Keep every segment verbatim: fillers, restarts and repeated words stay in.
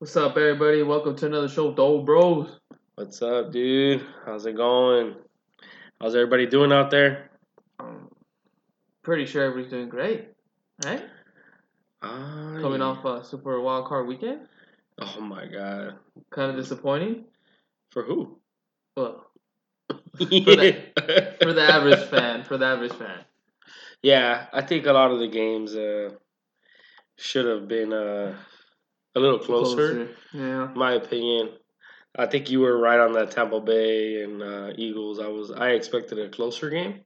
What's up, everybody? Welcome to another show with the Old Bros. What's up, dude? How's it going? How's everybody doing out there? I'm pretty sure everybody's doing great, right? Uh, Coming yeah. off a Super Wild Card weekend? Oh, my God. Kind of disappointing? For who? Well, for, the, for the average fan. For the average fan. Yeah, I think a lot of the games uh, should have been... Uh, A little closer, closer. Yeah. My opinion. I think you were right on that Tampa Bay and uh, Eagles. I was. I expected a closer game,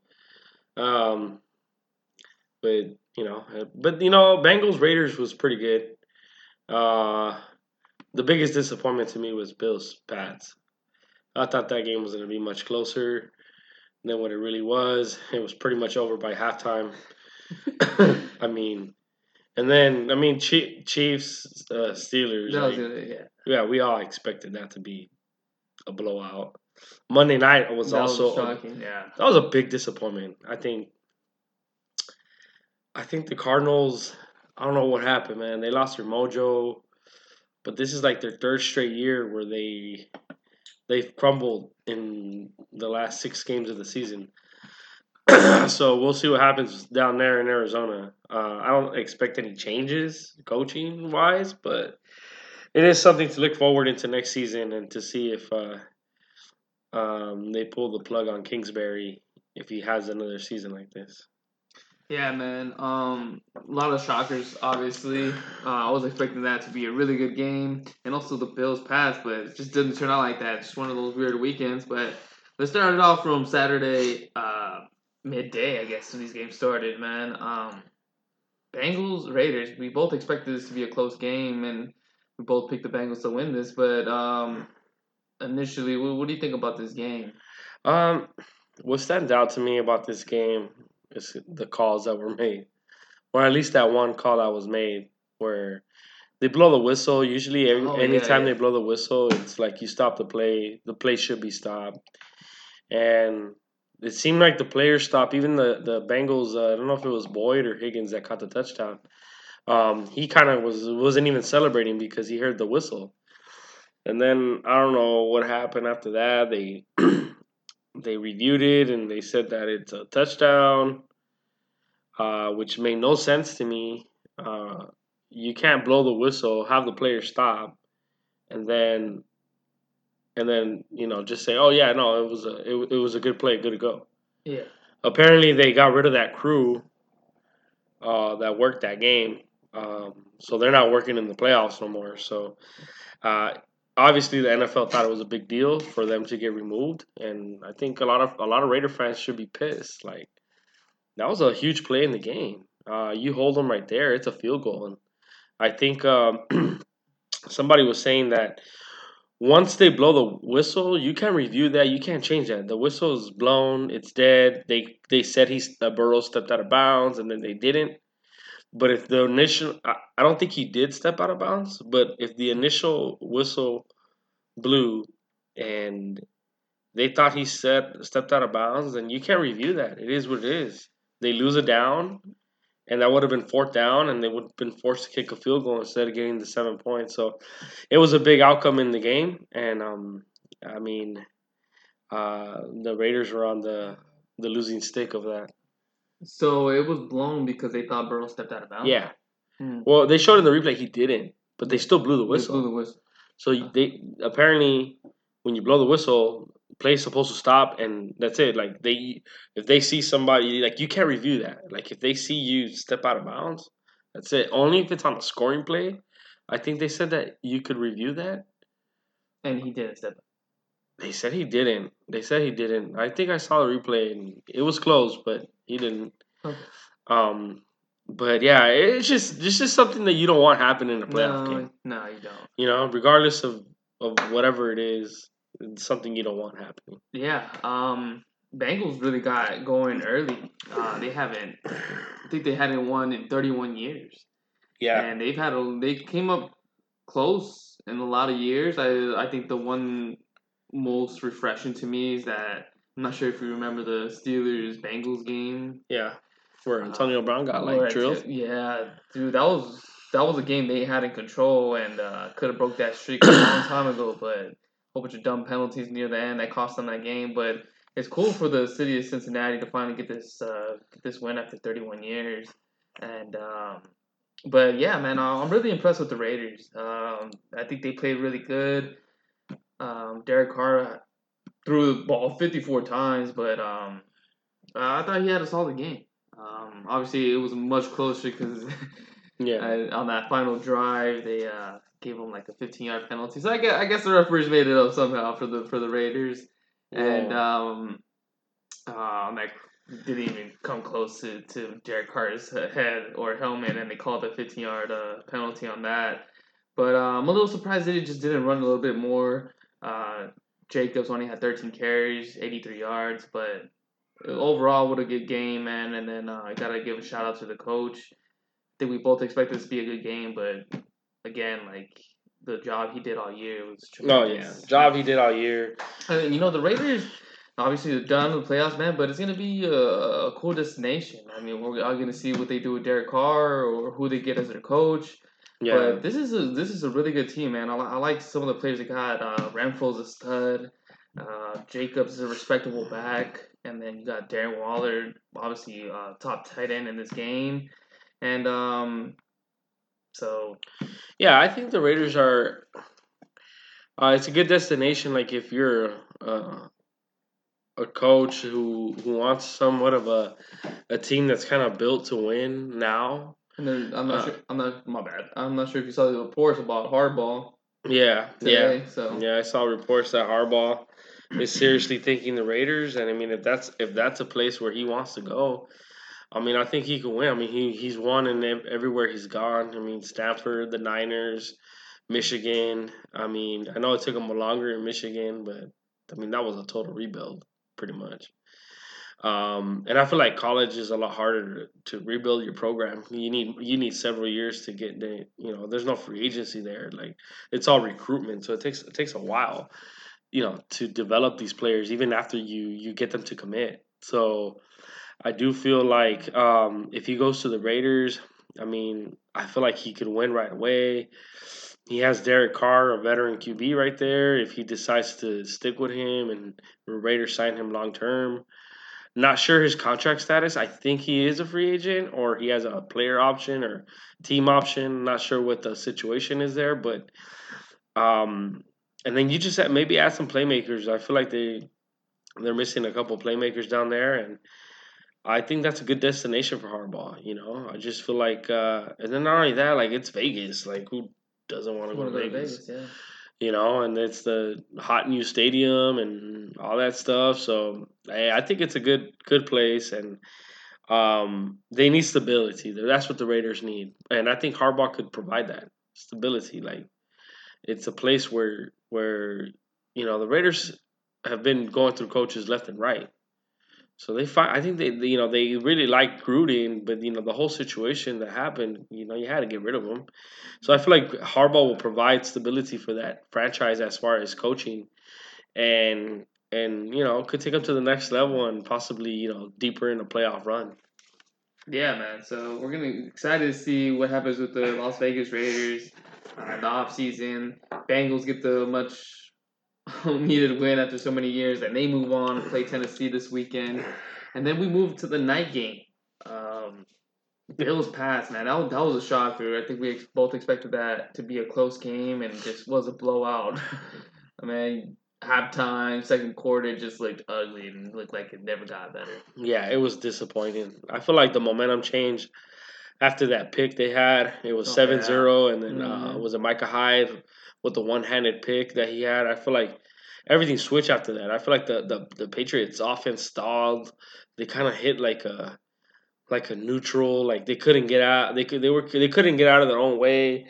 um, but you know, but you know, Bengals Raiders was pretty good. Uh, the biggest disappointment to me was Bills Pats. I thought that game was going to be much closer than what it really was. It was pretty much over by halftime. I mean. And then, I mean, Chiefs, uh, Steelers. That was like, it, yeah. yeah, we all expected that to be a blowout. Monday night was that also was shocking. A, yeah. That was a big disappointment. I think I think the Cardinals, I don't know what happened, man. They lost their mojo. But this is like their third straight year where they, they've crumbled in the last six games of the season. So we'll see what happens down there in Arizona. Uh, I don't expect any changes coaching-wise, but it is something to look forward into next season and to see if uh, um, they pull the plug on Kingsbury if he has another season like this. Yeah, man. Um, a lot of shockers, obviously. Uh, I was expecting that to be a really good game, and also the Bills passed, but it just didn't turn out like that. Just one of those weird weekends. But let's start it off from Saturday uh, midday, I guess, when these games started, man. Um, Bengals, Raiders, we both expected this to be a close game, and we both picked the Bengals to win this, but um, initially, what, what do you think about this game? Um, what stands out to me about this game is the calls that were made, or at least that one call that was made where they blow the whistle. Usually, every, oh, anytime yeah, yeah. they blow the whistle, it's like you stop the play. The play should be stopped, and... It seemed like the players stopped. Even the, the Bengals, uh, I don't know if it was Boyd or Higgins that caught the touchdown. Um, he kind of was, wasn't even celebrating because he heard the whistle. And then I don't know what happened after that. They they reviewed it, and they said that it's a touchdown, uh, which made no sense to me. Uh, you can't blow the whistle, have the player stop, and then – And then, you know, just say, oh, yeah, no, it was a it, it was a good play, good to go. Yeah. Apparently, they got rid of that crew uh, that worked that game. Um, so they're not working in the playoffs no more. So, uh, obviously, the N F L thought it was a big deal for them to get removed. And I think a lot of a lot of Raider fans should be pissed. Like, that was a huge play in the game. Uh, you hold them right there. It's a field goal. And I think um, somebody was saying that, once they blow the whistle, you can't review that. You can't change that. The whistle is blown. It's dead. They they said he uh, Burrow stepped out of bounds, and then they didn't. But if the initial, I, I don't think he did step out of bounds. But if the initial whistle blew, and they thought he said stepped out of bounds, then you can't review that. It is what it is. They lose a down, and that would have been fourth down, and they would have been forced to kick a field goal instead of getting the seven points. So it was a big outcome in the game. And, um, I mean, uh, the Raiders were on the, the losing stick of that. So it was blown because they thought Burrow stepped out of bounds? Yeah. Hmm. Well, they showed in the replay he didn't, but they still blew the whistle. They blew the whistle. So they apparently, when you blow the whistle, play's supposed to stop, and that's it. Like, they, if they see somebody, like, you can't review that. Like, if they see you step out of bounds, that's it. Only if it's on a scoring play. I think they said that you could review that. And he didn't step up. They said he didn't. They said he didn't. I think I saw the replay, and it was close, but he didn't. Okay. Um, but, yeah, it's just, it's just something that you don't want happen in a playoff no, game. No, you don't. You know, regardless of, of whatever it is. It's something you don't want happening. Yeah. Um, Bengals really got going early. Uh, they haven't – I think they hadn't won in thirty-one years. Yeah. And they've had – they came up close in a lot of years. I I think the one most refreshing to me is that – I'm not sure if you remember the Steelers-Bengals game. Yeah. Where Antonio uh, Brown got, like, drilled. Yeah. Dude, that was – that was a game they had in control and uh, could have broke that streak a long time ago. But a whole bunch of dumb penalties near the end that cost them that game. But it's cool for the city of Cincinnati to finally get this uh, get this win after thirty-one years. And um, but yeah, man, I'm really impressed with the Raiders. Um, I think they played really good. Um, Derek Carr threw the ball fifty-four times, but um, I thought he had a solid game. Um, obviously, it was much closer because yeah. I, on that final drive, they uh, gave him like a fifteen-yard penalty. So I guess, I guess the referees made it up somehow for the for the Raiders. Yeah. And um, uh, like didn't even come close to, to Derek Carr's head or helmet, and they called a fifteen-yard uh, penalty on that. But uh, I'm a little surprised that he just didn't run a little bit more. Uh, Jacobs only had thirteen carries, eighty-three yards, but overall, what a good game, man. And then uh, I got to give a shout-out to the coach. I think we both expected this to be a good game, but again, like, the job he did all year was tremendous. Oh, yeah. Job he did all year. And, you know, the Raiders, obviously, are done with the playoffs, man, but it's going to be a, a cool destination. I mean, we're all going to see what they do with Derek Carr or who they get as their coach. Yeah. But this is a this is a really good team, man. I, I like some of the players they got. Uh, Ramfro's a stud. Uh, Jacobs is a respectable back. And then you got Darren Waller, obviously uh, top tight end in this game. And um, so... Yeah, I think the Raiders are... Uh, it's a good destination, like, if you're uh, a coach who, who wants somewhat of a, a team that's kind of built to win now. And then I'm not uh, sure. I'm not. My bad. I'm not sure if you saw the reports about Harbaugh. Yeah. Today, yeah. So yeah, I saw reports that Harbaugh is seriously thinking the Raiders, and I mean, if that's if that's a place where he wants to go, I mean, I think he can win. I mean, he he's won in everywhere he's gone. I mean, Stafford, the Niners, Michigan. I mean, I know it took him longer in Michigan, but I mean, that was a total rebuild, pretty much. Um, and I feel like college is a lot harder to, to rebuild your program. You need you need several years to get the, you know, there's no free agency there. Like, it's all recruitment, so it takes it takes a while, you know, to develop these players even after you you get them to commit. So I do feel like um, if he goes to the Raiders, I mean, I feel like he could win right away. He has Derek Carr, a veteran Q B right there. If he decides to stick with him and the Raiders sign him long term. Not sure his contract status. I think he is a free agent or he has a player option or team option. Not sure what the situation is there. But um, and then you just have, maybe add some playmakers. I feel like they, they're missing a couple playmakers down there. And I think that's a good destination for Harbaugh, you know. I just feel like uh, – and then not only that, like, it's Vegas. Like, who doesn't want to go to Vegas? Vegas, yeah. You know, and it's the hot new stadium and all that stuff. So I, I think it's a good good place, and um, they need stability. That's what the Raiders need, and I think Harbaugh could provide that stability. Like, it's a place where where you know the Raiders have been going through coaches left and right. So they find I think they, they you know they really like Gruden, but you know the whole situation that happened, you know you had to get rid of him. So I feel like Harbaugh will provide stability for that franchise as far as coaching, and and you know could take them to the next level and possibly you know deeper in a playoff run. Yeah, man. So we're gonna be excited to see what happens with the Las Vegas Raiders uh, in the offseason. Bengals get the much. Needed win after so many years, and they move on and play Tennessee this weekend, and then we move to the night game. Um, Bills pass, man. That was, that was a shocker. I think we ex- both expected that to be a close game, and it just was a blowout. I mean, halftime, second quarter, just looked ugly and looked like it never got better. Yeah, it was disappointing. I feel like the momentum changed after that pick they had. It was oh, seven zero, yeah. And then mm-hmm. uh, was it Micah Hyde? With the one-handed pick that he had, I feel like everything switched after that. I feel like the, the, the Patriots' offense stalled. They kind of hit like a like a neutral. Like they couldn't get out. They could they were they couldn't get out of their own way.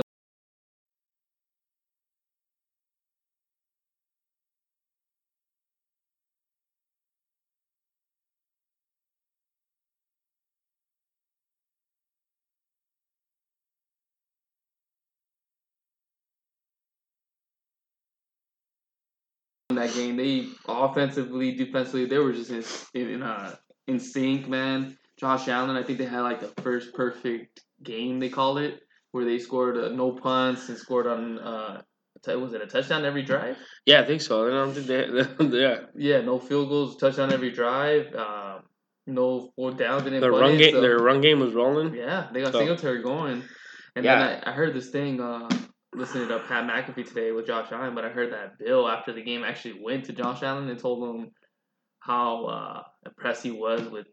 That game, they offensively, defensively, they were just in in, uh, in sync, man. Josh Allen, I think they had like the first perfect game, they call it, where they scored uh, no punts and scored on uh, t- was it a touchdown every drive? Yeah, I think so. I don't think they. yeah. Yeah, no field goals, touchdown every drive. Um, no four downs. Their run game, so. their run game was rolling. Yeah, they got so. Singletary going. And yeah. then I, I heard this thing. Uh, listening to Pat McAfee today with Josh Allen, but I heard that Bill after the game actually went to Josh Allen and told him how uh, impressed he was with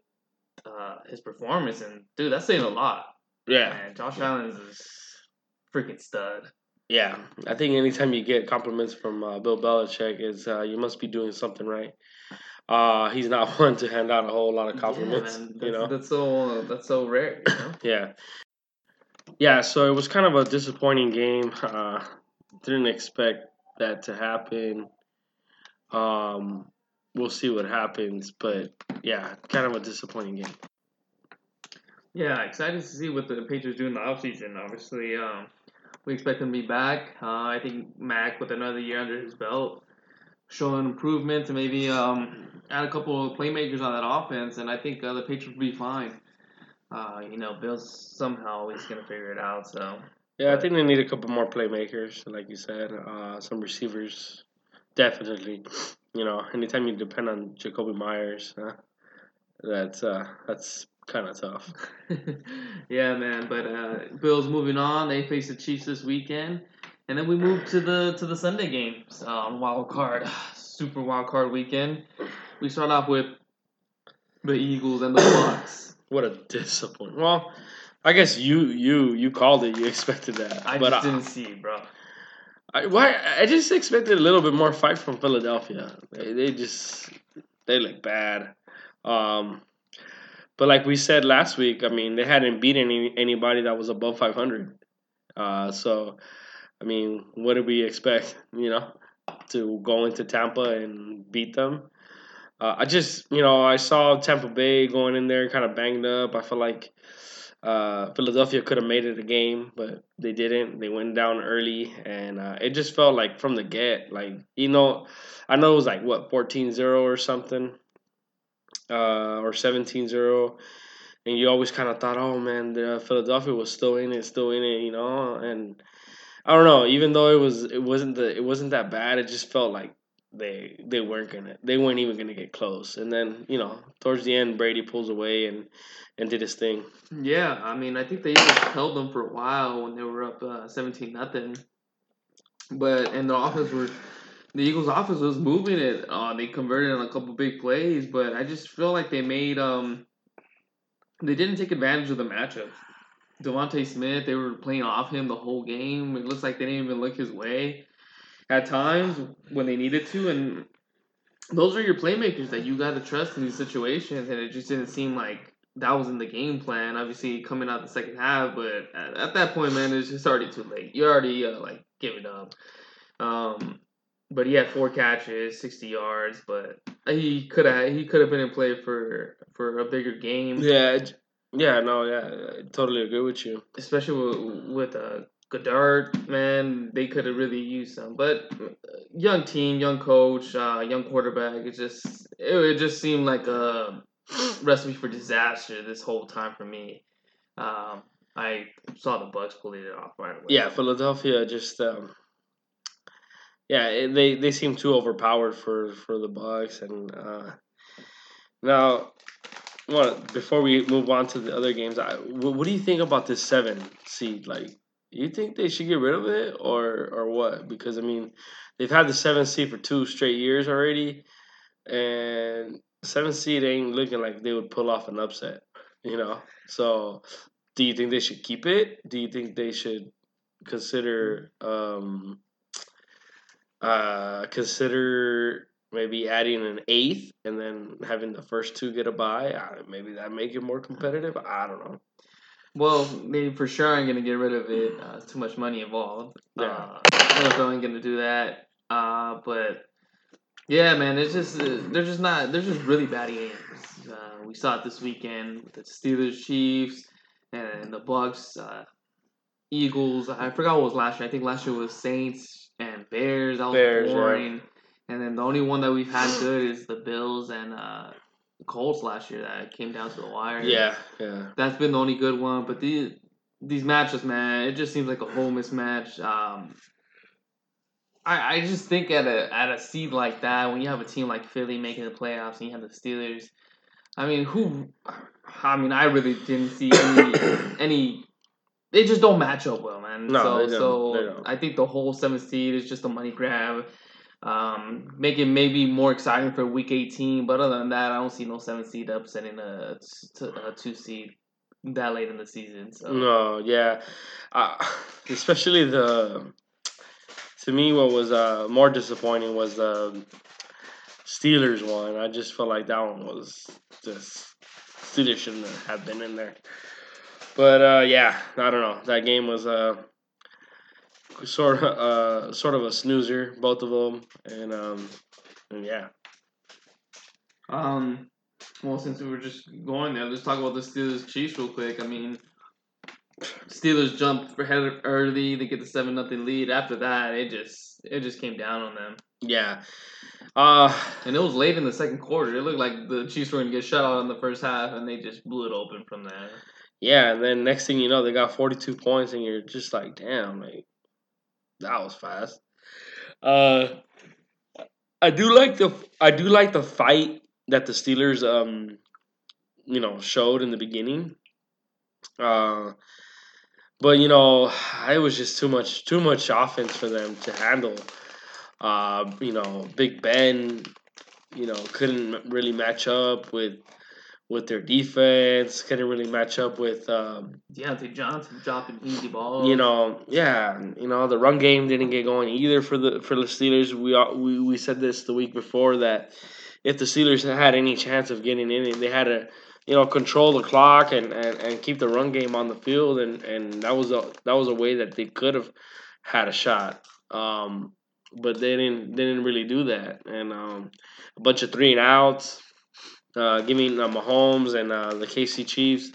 uh, his performance. And dude, that's saying a lot. Yeah, man, Josh Allen is a freaking stud. Yeah, I think anytime you get compliments from uh, Bill Belichick, is uh, you must be doing something right. Uh, he's not one to hand out a whole lot of compliments. Yeah, that's, you know, that's so uh, that's so rare. You know? yeah. Yeah, so it was kind of a disappointing game. Uh, didn't expect that to happen. Um, we'll see what happens, but yeah, kind of a disappointing game. Yeah, excited to see what the Patriots do in the offseason. Obviously, um, we expect them to be back. Uh, I think Mac, with another year under his belt, showing improvement to maybe um, add a couple of playmakers on that offense, and I think uh, the Patriots will be fine. Uh, you know, Bill's somehow he's going to figure it out, so. Yeah, I think they need a couple more playmakers, like you said. Uh, some receivers, definitely. You know, anytime you depend on Jacoby Myers, uh, that's, uh, that's kind of tough. yeah, man, but uh, Bill's moving on. They face the Chiefs this weekend. And then we move to the to the Sunday games on um, wild card, super wild card weekend. We start off with the Eagles and the Bucs. What a disappointment. Well, I guess you you you called it. You expected that. I but just I, didn't see it, bro. I, why? I just expected a little bit more fight from Philadelphia. They, they just they look bad. Um, but like we said last week, I mean, they hadn't beaten any, anybody that was above five hundred. Uh, so, I mean, what did we expect? You know, to go into Tampa and beat them. Uh, I just, you know, I saw Tampa Bay going in there kind of banged up. I feel like uh, Philadelphia could have made it a game, but they didn't. They went down early, and uh, it just felt like from the get, like, you know, I know it was like, what, fourteen zero or something, uh, or seventeen zero, and you always kind of thought, oh, man, the, uh, Philadelphia was still in it, still in it, you know, and I don't know, even though it was, it wasn't the, it wasn't that bad, it just felt like, They they weren't gonna they weren't even gonna get close, and then you know towards the end Brady pulls away and, and did his thing. Yeah, I mean I think they even held them for a while when they were up uh, seventeen nothing, but and the offense were the Eagles' offense was moving it. Uh, they converted on a couple big plays, but I just feel like they made um they didn't take advantage of the matchup. Devontae Smith, they were playing off him the whole game. It looks like they didn't even look his way. At times when they needed to, and those are your playmakers that you got to trust in these situations, and it just didn't seem like that was in the game plan, obviously coming out the second half, but at, at that point, man, it's just already too late. You're already, uh, like, giving up. Um, but he had four catches, sixty yards, but he could have he could have been in play for, for a bigger game. Yeah, yeah, no, yeah, I totally agree with you. Especially with... with uh, Goddard, man, they could have really used some. But young team, young coach, uh, young quarterback, it just it, it just seemed like a recipe for disaster this whole time for me. Um, I saw the Bucs pulling it off right away. Yeah, Philadelphia just, um, yeah, they, they seem too overpowered for, for the Bucs. And uh, now, well, before we move on to the other games, I, what do you think about this seven seed, like? You think they should get rid of it or, or what? Because, I mean, they've had the seventh seed for two straight years already, and seventh seed ain't looking like they would pull off an upset, you know? So do you think they should keep it? Do you think they should consider um, uh, consider maybe adding an eighth and then having the first two get a bye? Uh, maybe that make it more competitive? I don't know. Well, they for sure aren't going to get rid of it. Uh, it's too much money involved. Yeah. Uh, Rizzo ain't going to do that. Uh, but, yeah, man, it's just uh, they're just not – they're just really bad games. Uh, we saw it this weekend with the Steelers, Chiefs, and the Bucs, uh, Eagles. I forgot what was last year. I think last year was Saints and Bears. That was Bears, boring. Right. And then the only one that we've had good is the Bills and uh, – Colts last year that came down to the wire. Yeah, yeah. That's been the only good one. But the these matches, man, it just seems like a whole mismatch. Um, I I just think at a at a seed like that, when you have a team like Philly making the playoffs and you have the Steelers, I mean, who? I mean, I really didn't see any any. They just don't match up well, man. No, so, they don't. so they don't. I think the whole seventh seed is just a money grab. Um, make it maybe more exciting for week eighteen, but other than that, I don't see no seven seed upsetting a, a two seed that late in the season. So. No, yeah, uh, especially the to me what was uh, more disappointing was the Steelers one. I just felt like that one was just Steelers shouldn't have been in there. But uh, yeah, I don't know. That game was uh. Sort of, uh, sort of a snoozer, both of them, and um, and yeah. Um, well, since we were just going there, let's talk about the Steelers Chiefs real quick. I mean, Steelers jumped ahead early; they get the seven nothing lead. After that, it just it just came down on them. Yeah. Uh, and it was late in the second quarter. It looked like the Chiefs were gonna get shut out in the first half, and they just blew it open from there. Yeah, and then next thing you know, they got forty-two points, and you're just like, damn, like. That was fast. Uh, I do like the I do like the fight that the Steelers um you know showed in the beginning. Uh, but you know it was just too much too much offense for them to handle. Uh, you know Big Ben, you know couldn't really match up with. With their defense, couldn't really match up with um, Deontay Johnson dropping easy balls. You know, yeah, you know the run game didn't get going either for the for the Steelers. We we we said this the week before that if the Steelers had any chance of getting in, they had to you know control the clock and, and, and keep the run game on the field, and, and that was a that was a way that they could have had a shot. Um, but they didn't they didn't really do that, and um, a bunch of three and outs. Uh, giving uh, Mahomes and uh, the K C Chiefs,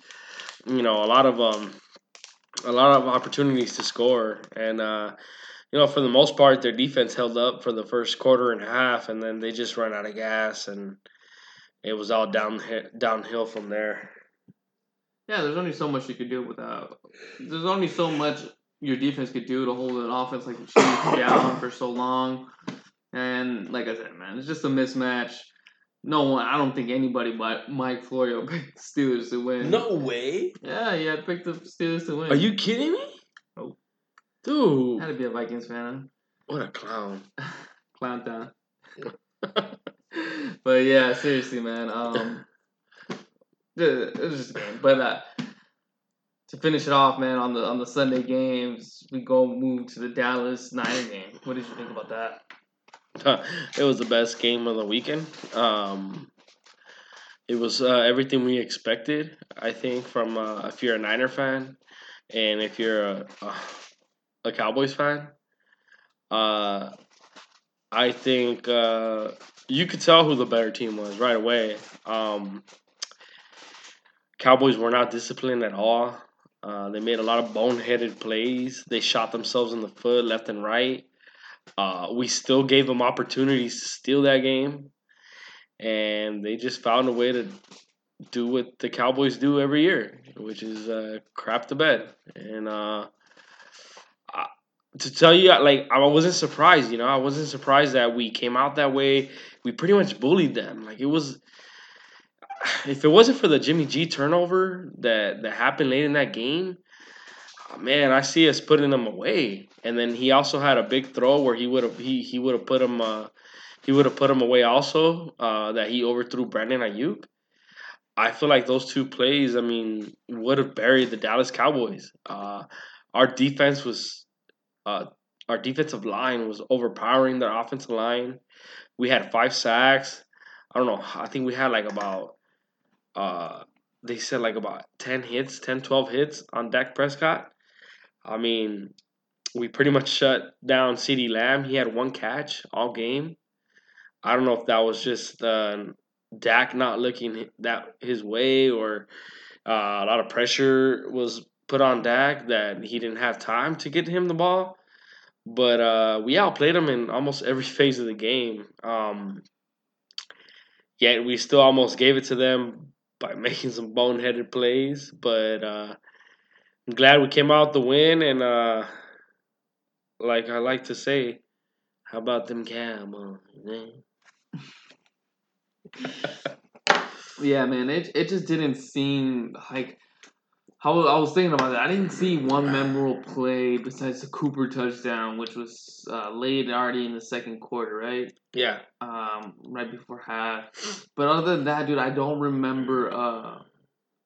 you know, a lot of um, a lot of opportunities to score, and uh, you know, for the most part, their defense held up for the first quarter and a half, and then they just ran out of gas, and it was all down downhill from there. Yeah, there's only so much you could do without. There's only so much your defense could do to hold an offense like the Chiefs down for so long, and like I said, man, it's just a mismatch. No one. I don't think anybody but Mike Florio picked the Steelers to win. No way. Yeah, yeah, I picked the Steelers to win. Are you kidding me? Oh, dude. Had to be a Vikings fan. What a clown. Clown town. But yeah, seriously, man. Um, it was just a game. But uh, to finish it off, man, on the on the Sunday games, we go move to the Dallas Niners game. What did you think about that? It was the best game of the weekend. Um, it was uh, everything we expected, I think, from uh, if you're a Niner fan and if you're a, a Cowboys fan. Uh, I think uh, you could tell who the better team was right away. Um, Cowboys were not disciplined at all. Uh, they made a lot of boneheaded plays. They shot themselves in the foot left and right. Uh, we still gave them opportunities to steal that game, and they just found a way to do what the Cowboys do every year, which is uh, crap the bed. And uh, I, to tell you, like I wasn't surprised. You know, I wasn't surprised that we came out that way. We pretty much bullied them. Like it was, if it wasn't for the Jimmy G turnover that that happened late in that game. Man, I see us putting them away, and then he also had a big throw where he would have he, he would have put him uh, he would have put him away also uh, that he overthrew Brandon Ayuk. I feel like those two plays, I mean, would have buried the Dallas Cowboys. Uh, our defense was uh, our defensive line was overpowering their offensive line. We had five sacks. I don't know. I think we had like about uh, they said like about ten hits, ten, twelve hits on Dak Prescott. I mean, we pretty much shut down CeeDee Lamb. He had one catch all game. I don't know if that was just uh, Dak not looking that his way or uh, a lot of pressure was put on Dak that he didn't have time to get him the ball. But uh, we outplayed him in almost every phase of the game. Um, yet we still almost gave it to them by making some boneheaded plays. But uh, I'm glad we came out the win, and uh, like I like to say, how about them Cowboys? Yeah, man, it it just didn't seem like how I was thinking about that. I didn't see one memorable play besides the Cooper touchdown, which was uh, late already in the second quarter, right? Yeah. Um, right before half. But other than that, dude, I don't remember uh,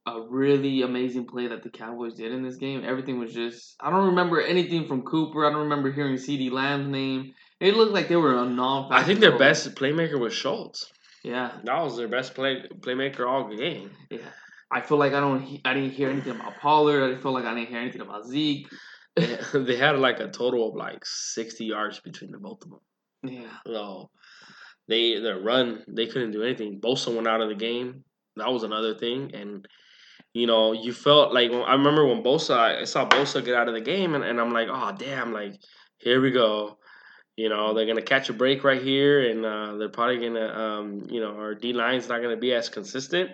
a really amazing play that the Cowboys did in this game. Everything was just I don't remember anything from Cooper. I don't remember hearing CeeDee Lamb's name. It looked like they were a non-factor. I think their best playmaker was Schultz. Yeah, that was their best play playmaker all game. Yeah, I feel like I don't, he- I didn't hear anything about Pollard. I feel like I didn't hear anything about Zeke. Yeah, they had like a total of like sixty yards between the both of them. Yeah, so they their run they couldn't do anything. Bosa went out of the game. That was another thing, and you know you felt like when, I remember when Bosa I saw Bosa get out of the game, and, and I'm like, oh damn, like here we go. You know, they're going to catch a break right here, and uh, they're probably going to, um, you know, our D-line's not going to be as consistent.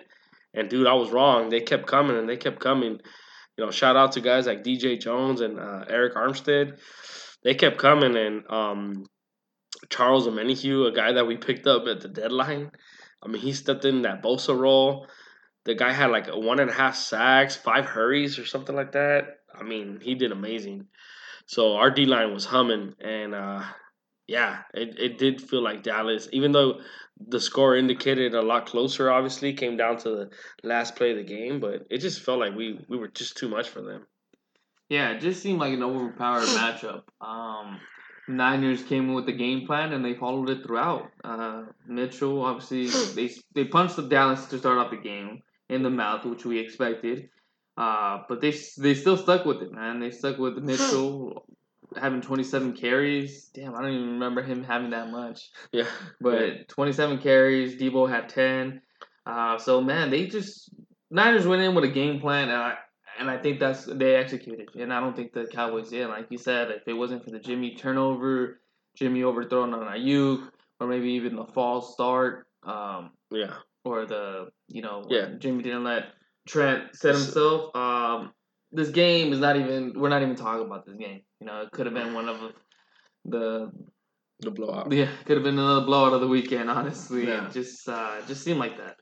And, dude, I was wrong. They kept coming, and they kept coming. You know, shout out to guys like D J Jones and uh, Eric Armstead. They kept coming, and um, Charles Omenihu, a guy that we picked up at the deadline, I mean, he stepped in that Bosa role. The guy had like a one and a half sacks, five hurries or something like that. I mean, he did amazing. So our D-line was humming, and uh, – yeah, it, it did feel like Dallas, even though the score indicated a lot closer, obviously, came down to the last play of the game, but it just felt like we, we were just too much for them. Yeah, it just seemed like an overpowered matchup. Um, Niners came in with the game plan, and they followed it throughout. Uh, Mitchell, obviously, they they punched the Dallas to start off the game in the mouth, which we expected. Uh, but they they still stuck with it, man. They stuck with Mitchell having twenty-seven carries. Damn, I don't even remember him having that much. Yeah. But twenty-seven carries, Debo had ten. Uh, so, man, they just – Niners went in with a game plan, and I, and I think that's – they executed. And I don't think the Cowboys did. Like you said, if it wasn't for the Jimmy turnover, Jimmy overthrown on Ayuk, or maybe even the false start. Um, yeah. Or the, you know, yeah. Jimmy didn't let Trent set himself. Um, this game is not even – we're not even talking about this game. You know, it could have been one of the the blowout. Yeah, could have been another blowout of the weekend. Honestly, yeah. It just uh, just seemed like that.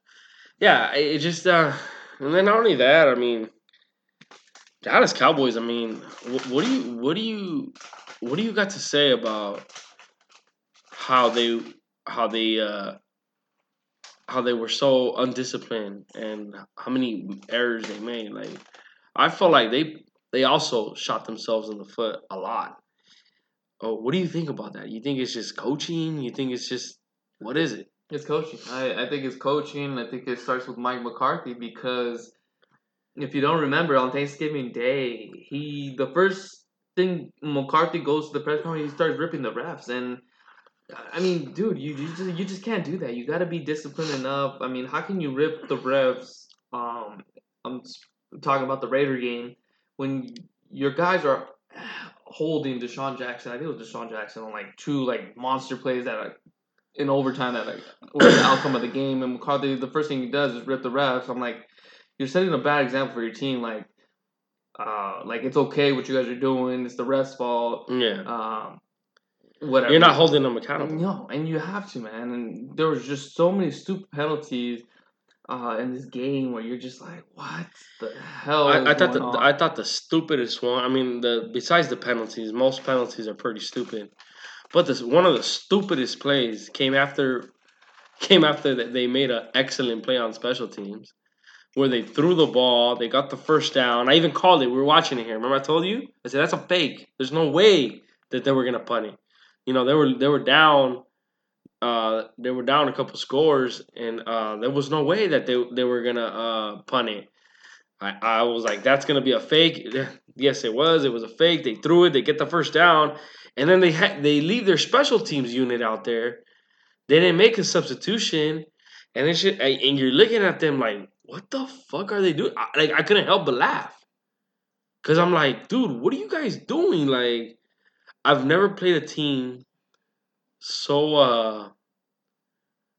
Yeah, it just uh, and then not only that, I mean, Dallas Cowboys. I mean, what, what do you what do you what do you got to say about how they how they uh, how they were so undisciplined and how many errors they made? Like, I felt like they. They also shot themselves in the foot a lot. Oh, what do you think about that? You think it's just coaching? You think it's just – what is it? It's coaching. I, I think it's coaching. I think it starts with Mike McCarthy because if you don't remember, on Thanksgiving Day, he the first thing McCarthy goes to the press conference, he starts ripping the refs. And, I mean, dude, you, you, just, you just can't do that. You got to be disciplined enough. I mean, how can you rip the refs? Um, I'm talking about the Raider game. When your guys are holding DeSean Jackson, I think it was DeSean Jackson on like two like monster plays that are in overtime that like were the outcome of the game, and McCarthy, the first thing he does is rip the refs. I'm like, you're setting a bad example for your team. Like, uh, like it's okay what you guys are doing. It's the refs' fault. Yeah. Um, whatever. You're not holding them accountable. No, and you have to, man. And there was just so many stupid penalties. Uh, in this game where you're just like, what the hell? I, I thought the on? I thought the stupidest one. I mean, the besides the penalties, most penalties are pretty stupid. But this one of the stupidest plays came after came after that they made an excellent play on special teams, where they threw the ball, they got the first down. I even called it. We were watching it here. Remember I told you? I said that's a fake. There's no way that they were gonna punt it. You know, they were they were down. Uh, they were down a couple scores, and uh, there was no way that they they were gonna uh, punt it. I, I was like, that's gonna be a fake. Yes, it was. It was a fake. They threw it. They get the first down, and then they ha- they leave their special teams unit out there. They didn't make a substitution, and it should, and you're looking at them like, what the fuck are they doing? I, like I couldn't help but laugh, cause I'm like, dude, what are you guys doing? Like, I've never played a team so uh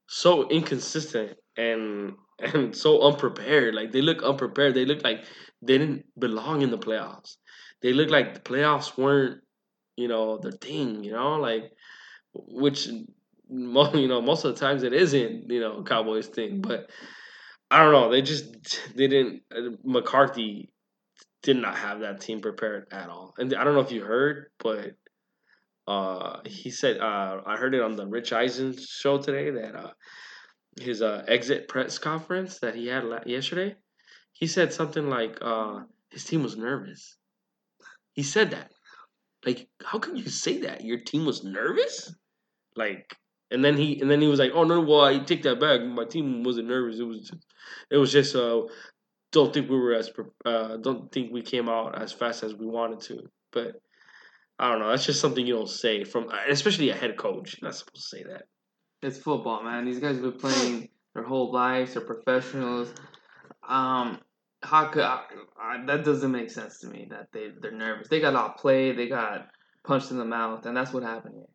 so inconsistent and and so unprepared. Like they look unprepared. They look like They didn't belong in the playoffs. They looked like the playoffs weren't, you know, their thing, you know, like, which, you know, most of the times it isn't, you know, Cowboys' thing. But I don't know. They just they didn't – McCarthy did not have that team prepared at all. And I don't know if you heard, but uh, he said uh, – I heard it on the Rich Eisen show today that uh, his uh, exit press conference that he had yesterday, he said something like uh, his team was nervous. He said that. Like, how can you say that? Your team was nervous? Like, and then he and then he was like, oh, no, well, I take that back. My team wasn't nervous. It was just, it was just uh, don't think we were as uh, don't think we came out as fast as we wanted to. But I don't know. That's just something you don't say from, especially a head coach. You're not supposed to say that. It's football, man. These guys have been playing their whole lives. They're professionals. Um. How could I, I, that doesn't make sense to me that they, they're nervous. They got outplayed. They got punched in the mouth, and that's what happened here.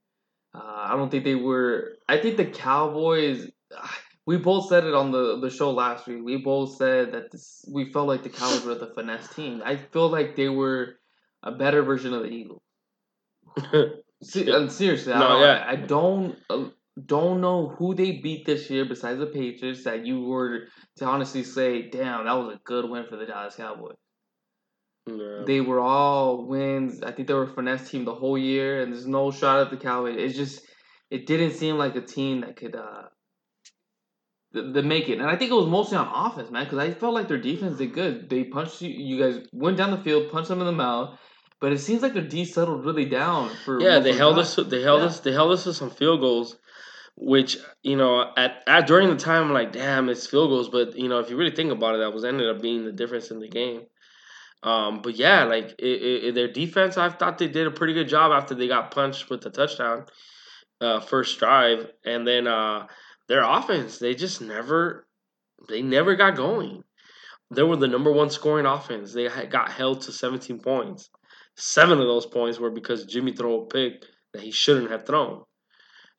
Uh, I don't think they were – I think the Cowboys – we both said it on the, the show last week. We both said that this, we felt like the Cowboys were the finesse team. I feel like they were a better version of the Eagles. Se- seriously, I, no, don't, yeah. I don't uh, – Don't know who they beat this year besides the Patriots that you were to honestly say, damn, that was a good win for the Dallas Cowboys. Yeah. They were all wins. I think they were a finesse team the whole year, and there's no shot at the Cowboys. It's just, it didn't seem like a team that could uh, th- th- make it. And I think it was mostly on offense, man, because I felt like their defense did good. They punched you, you guys went down the field, punched them in the mouth. But it seems like their D settled really down. For yeah, they held us. They held yeah. us. They held us to some field goals, which you know at, at during the time I'm like, damn, it's field goals. But you know, if you really think about it, that was ended up being the difference in the game. Um, but yeah, like it, it, their defense, I thought they did a pretty good job after they got punched with the touchdown, uh, first drive, and then uh, their offense. They just never, they never got going. They were the number one scoring offense. They had, got held to seventeen points. Seven of those points were because Jimmy threw a pick that he shouldn't have thrown.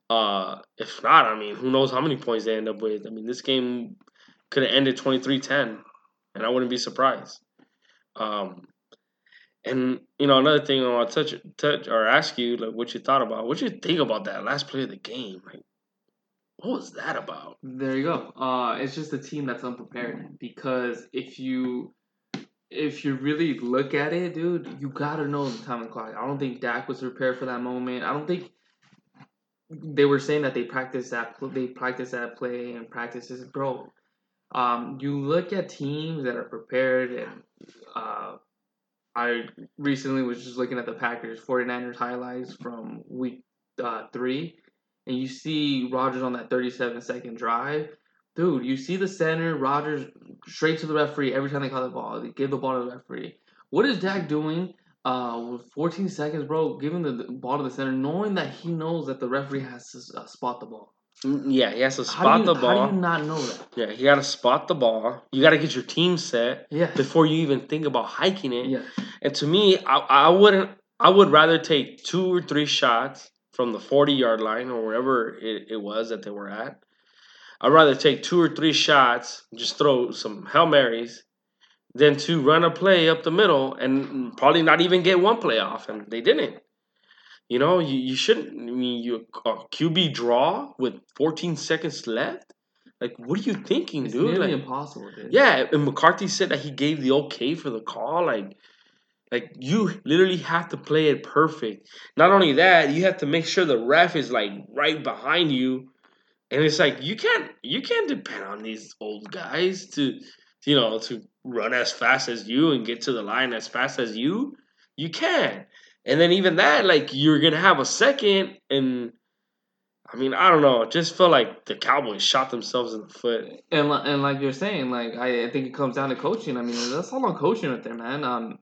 Uh, if not, I mean, who knows how many points they end up with. I mean, this game could have ended twenty-three ten, and I wouldn't be surprised. Um, and, you know, another thing I want to touch, touch or ask you, like, what you thought about. What you think about that last play of the game? Like, what was that about? There you go. Uh, it's just a team that's unprepared because if you – If you really look at it, dude, you got to know the time and clock. I don't think Dak was prepared for that moment. I don't think they were saying that they practiced that they practiced that play and practiced this. Bro, um, you look at teams that are prepared, and uh, I recently was just looking at the Packers, 49ers highlights from week uh, three, and you see Rodgers on that thirty-seven second drive. Dude, you see the center, Rodgers, straight to the referee every time they call the ball. They give the ball to the referee. What is Dak doing uh, with fourteen seconds, bro, giving the ball to the center, knowing that he knows that the referee has to uh, spot the ball? Yeah, he has to spot you, the ball. How do you not know that? Yeah, you got to spot the ball. You got to get your team set yeah. before you even think about hiking it. Yeah. And to me, I, I wouldn't. I would rather take two or three shots from the forty-yard line or wherever it, it was that they were at. I'd rather take two or three shots, just throw some Hail Marys, than to run a play up the middle and probably not even get one play off. And they didn't. You know, you, you shouldn't. I mean, you a Q B draw with fourteen seconds left? Like, what are you thinking, dude? It's nearly like, impossible, dude. Yeah, and McCarthy said that he gave the okay for the call. Like, like, you literally have to play it perfect. Not only that, you have to make sure the ref is, like, right behind you. And it's like you can't you can't depend on these old guys to you know to run as fast as you and get to the line as fast as you you can. And then even that, like, you're gonna have a second, and I mean, I don't know, it just felt like the Cowboys shot themselves in the foot. And and like you're saying, like I, I think it comes down to coaching. I mean, that's all on coaching right there, man. Um,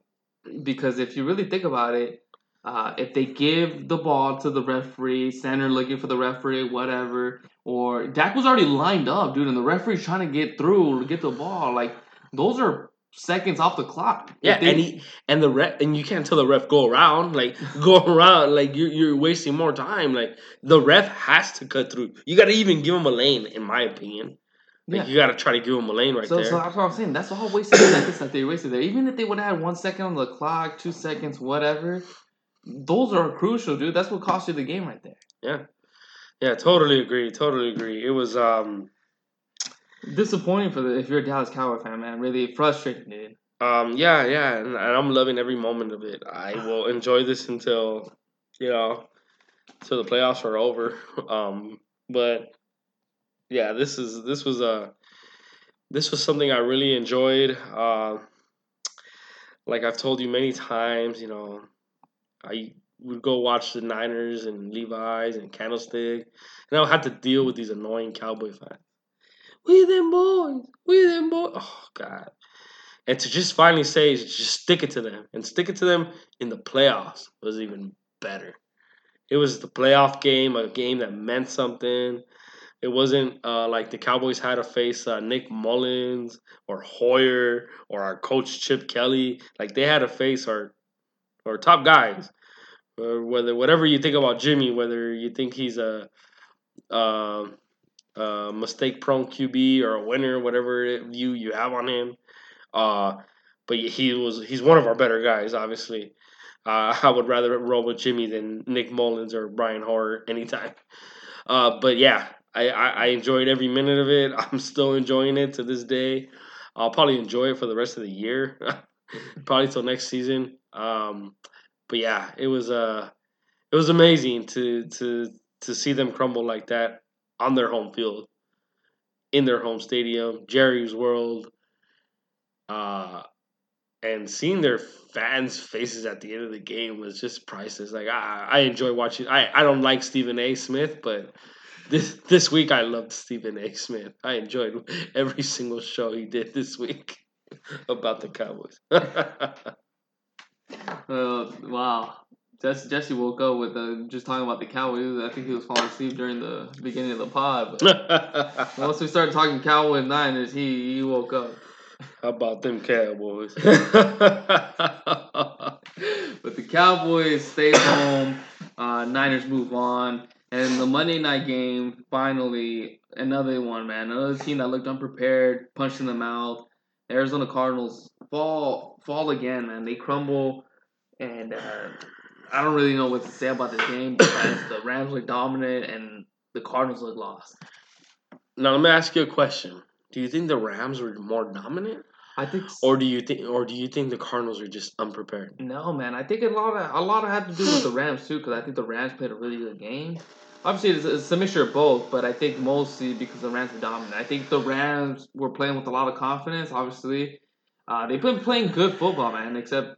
because if you really think about it. Uh, if they give the ball to the referee, center looking for the referee, whatever, or Dak was already lined up, dude, and the referee's trying to get through to get the ball. Like, those are seconds off the clock. Yeah, they, and he, and the ref, and you can't tell the ref go around, like go around, like you're you're wasting more time. Like, the ref has to cut through. You got to even give him a lane, in my opinion. Like, yeah. You got to try to give him a lane right so, there. So that's what I'm saying. That's the whole wasted seconds that they wasted there. Even if they would have had one second on the clock, two seconds, whatever, those are crucial, dude. That's what cost you the game right there. Yeah. Yeah, totally agree. Totally agree. It was um, disappointing for the, if you're a Dallas Cowboy fan, man. Really frustrating, dude. Um, yeah, yeah. And, and I'm loving every moment of it. I will enjoy this until, you know, until the playoffs are over. Um, but... Yeah, this is this was a this was something I really enjoyed. Uh, like I've told you many times, you know, I would go watch the Niners and Levi's and Candlestick, and I would have to deal with these annoying Cowboy fans. We them boys, we them boys. Oh God! And to just finally say, just stick it to them, and stick it to them in the playoffs was even better. It was the playoff game, a game that meant something. It wasn't uh, like the Cowboys had to face uh, Nick Mullins or Hoyer or our coach Chip Kelly. Like they had to face our our top guys. Or whether whatever you think about Jimmy, whether you think he's a, a, a mistake-prone Q B or a winner, whatever view you have on him. Uh, but he was he's one of our better guys, obviously. Uh, I would rather roll with Jimmy than Nick Mullins or Brian Hoyer anytime. Uh, but yeah. I, I enjoyed every minute of it. I'm still enjoying it to this day. I'll probably enjoy it for the rest of the year, probably till next season. Um, but yeah, it was uh, it was amazing to to to see them crumble like that on their home field, in their home stadium, Jerry's World, uh, and seeing their fans' faces at the end of the game was just priceless. Like I, I enjoy watching. I, I don't like Stephen A. Smith, but This this week I loved Stephen A. Smith. I enjoyed every single show he did this week about the Cowboys. uh, wow, Jesse, Jesse woke up with uh, just talking about the Cowboys. I think he was falling asleep during the beginning of the pod. But once we started talking Cowboys Niners, he he woke up. How about them Cowboys? But the Cowboys stay home. Uh, Niners move on. And the Monday night game, finally, another one, man. Another team that looked unprepared, punched in the mouth. Arizona Cardinals fall fall again, man. They crumble, and uh, I don't really know what to say about this game because the Rams look dominant and the Cardinals look lost. Now, let me ask you a question. Do you think the Rams were more dominant? I think, so. or do you think, or do you think the Cardinals are just unprepared? No, man. I think a lot of a lot of had to do with the Rams too, because I think the Rams played a really good game. Obviously, it's, it's a mixture of both, but I think mostly because the Rams were dominant. I think the Rams were playing with a lot of confidence. Obviously, uh, they've been playing good football, man. Except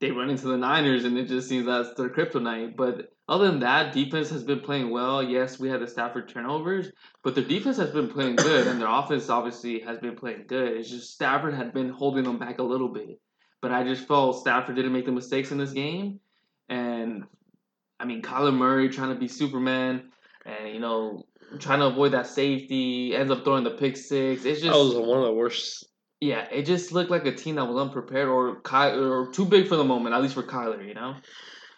they run into the Niners, and it just seems that's their kryptonite. But other than that, defense has been playing well. Yes, we had the Stafford turnovers, but their defense has been playing good, and their offense obviously has been playing good. It's just Stafford had been holding them back a little bit. But I just felt Stafford didn't make the mistakes in this game. And, I mean, Kyler Murray trying to be Superman and, you know, trying to avoid that safety, ends up throwing the pick six. It's just, that was one of the worst. Yeah, it just looked like a team that was unprepared or Ky- or too big for the moment, at least for Kyler, you know?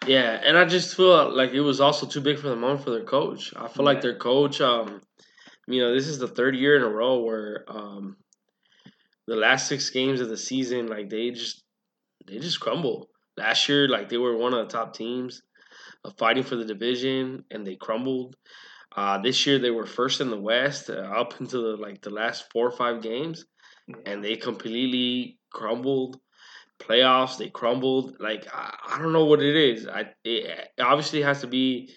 Yeah, and I just feel like it was also too big for the moment for their coach. I feel yeah. like their coach, um, you know, this is the third year in a row where um, the last six games of the season, like, they just they just crumble. Last year, like, they were one of the top teams uh, fighting for the division, and they crumbled. Uh, this year, they were first in the West uh, up until, the, like, the last four or five games. And they completely crumbled. Playoffs, they crumbled. Like, I, I don't know what it is. I it obviously has to be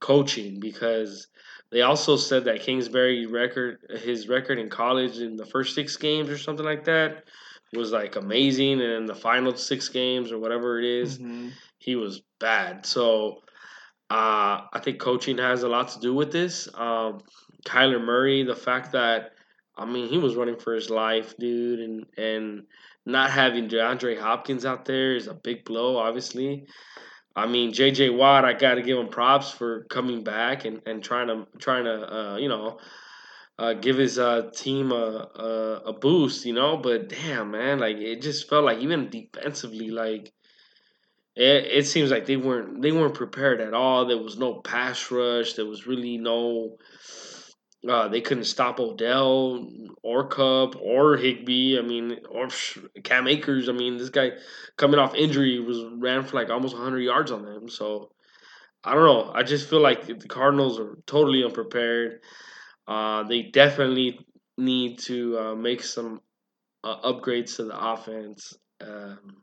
coaching because they also said that Kingsbury record, his record in college in the first six games or something like that was, like, amazing. And in the final six games or whatever it is, mm-hmm. he was bad. So, uh, I think coaching has a lot to do with this. Um, Kyler Murray, the fact that I mean, he was running for his life, dude, and, and not having DeAndre Hopkins out there is a big blow, obviously. I mean, J J. Watt, I got to give him props for coming back and, and trying to, trying to uh, you know, uh, give his uh, team a, a a boost, you know. But, damn, man, like, it just felt like even defensively, like, it, it seems like they weren't they weren't prepared at all. There was no pass rush. There was really no Uh, they couldn't stop Odell or Cup or Higbee. I mean, or Cam Akers. I mean, this guy coming off injury was ran for like almost one hundred yards on them. So, I don't know. I just feel like the Cardinals are totally unprepared. Uh, they definitely need to uh, make some uh, upgrades to the offense um,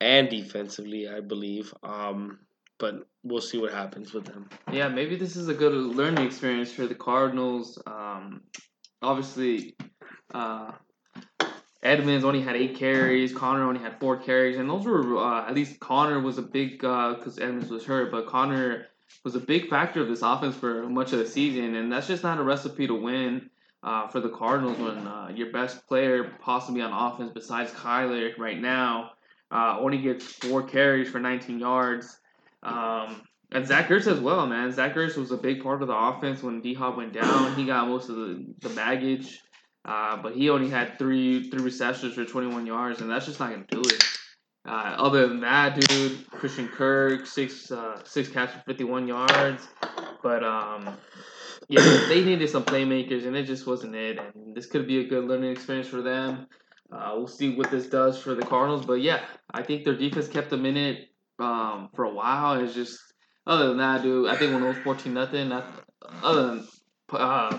and defensively, I believe. Um, but we'll see what happens with them. Yeah, maybe this is a good learning experience for the Cardinals. Um, obviously, uh, Edmonds only had eight carries. Connor only had four carries. And those were, uh, at least Connor was a big, because uh, Edmonds was hurt, but Connor was a big factor of this offense for much of the season. And that's just not a recipe to win uh, for the Cardinals when uh, your best player possibly on offense besides Kyler right now uh, only gets four carries for nineteen yards. Um, and Zach Ertz as well, man. Zach Ertz was a big part of the offense when D-Hop went down. He got most of the, the baggage, uh, but he only had three three receptions for twenty-one yards, and that's just not going to do it. Uh, other than that, dude, Christian Kirk, six uh, six catches for fifty-one yards. But, um, yeah, they needed some playmakers, and it just wasn't it. And this could be a good learning experience for them. Uh, we'll see what this does for the Cardinals. But, yeah, I think their defense kept them in it. Um, for a while, it's just other than that, dude. I think when it was fourteen nothing, other than uh,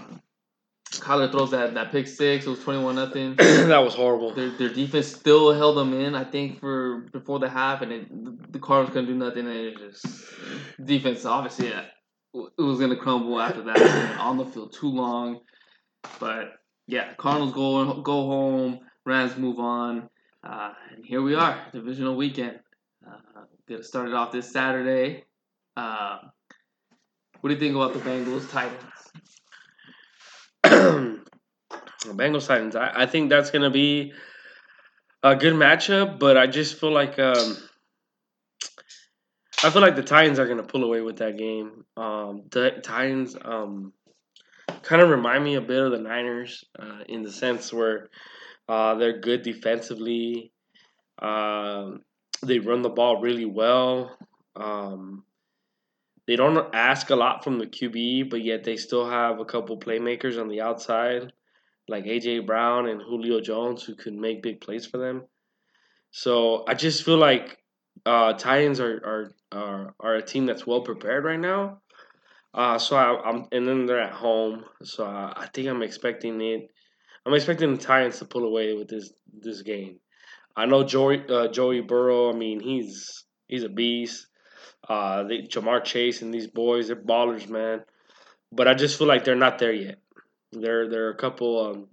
Kyler throws that, that pick six, it was twenty one nothing. That was horrible. Their their defense still held them in, I think, for before the half, and it, the Cardinals couldn't do nothing. And it just defense, obviously, yeah, it was gonna crumble after that. And on the field too long, but yeah, Cardinals go go home, Rams move on, uh, and here we are, divisional weekend. Uh, Gonna start it off this Saturday. Uh, what do you think about the Bengals Titans? Bengals Titans. I, I think that's gonna be a good matchup, but I just feel like um, I feel like the Titans are gonna pull away with that game. Um, the Titans um, kind of remind me a bit of the Niners uh, in the sense where uh, they're good defensively. Uh, They run the ball really well. Um, they don't ask a lot from the Q B, but yet they still have a couple playmakers on the outside, like A J. Brown and Julio Jones, who can make big plays for them. So I just feel like uh, Titans are, are are are a team that's well prepared right now. Uh, so I, I'm, and then they're at home. So I, I think I'm expecting it. I'm expecting the Titans to pull away with this this game. I know Joey uh, Joey Burrow. I mean, he's he's a beast. Uh, they, Jamar Chase and these boys, they're ballers, man. But I just feel like they're not there yet. They're they're a couple um,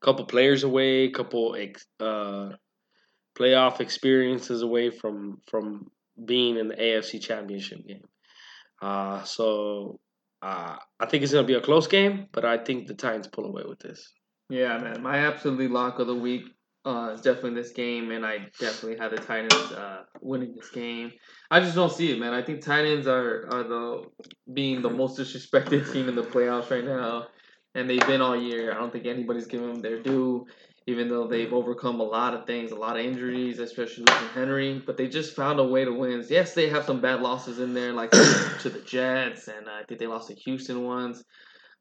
couple players away, couple ex, uh, playoff experiences away from from being in the A F C Championship game. Uh, so uh, I think it's gonna be a close game, but I think the Titans pull away with this. Yeah, man, my absolute lock of the week. Uh, it's definitely this game, and I definitely had the Titans uh, winning this game. I just don't see it, man. I think Titans are, are the being the most disrespected team in the playoffs right now, and they've been all year. I don't think anybody's giving them their due, even though they've overcome a lot of things, a lot of injuries, especially losing Henry. But they just found a way to win. Yes, they have some bad losses in there, like to the Jets, and I think they lost to Houston once.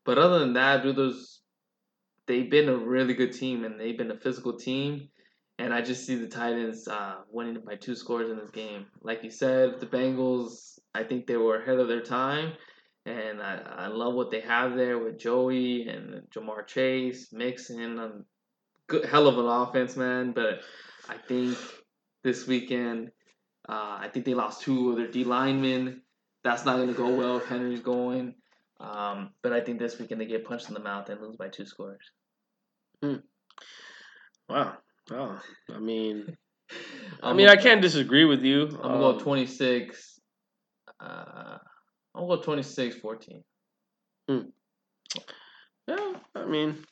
But other than that, dude, those. They've been a really good team, and they've been a physical team. And I just see the Titans uh, winning by two scores in this game. Like you said, the Bengals, I think they were ahead of their time. And I, I love what they have there with Joey and Jamar Chase, Mixon. Um, good, hell of an offense, man. But I think this weekend, uh, I think they lost two of their D linemen. That's not going to go well if Henry's going. Um, but I think this weekend they get punched in the mouth and lose by two scores. Hmm. Wow. Wow. I mean, I mean, I can't disagree with you. I'm going to go twenty-six. Uh, I'll go twenty-six fourteen. Hmm. Yeah, I mean,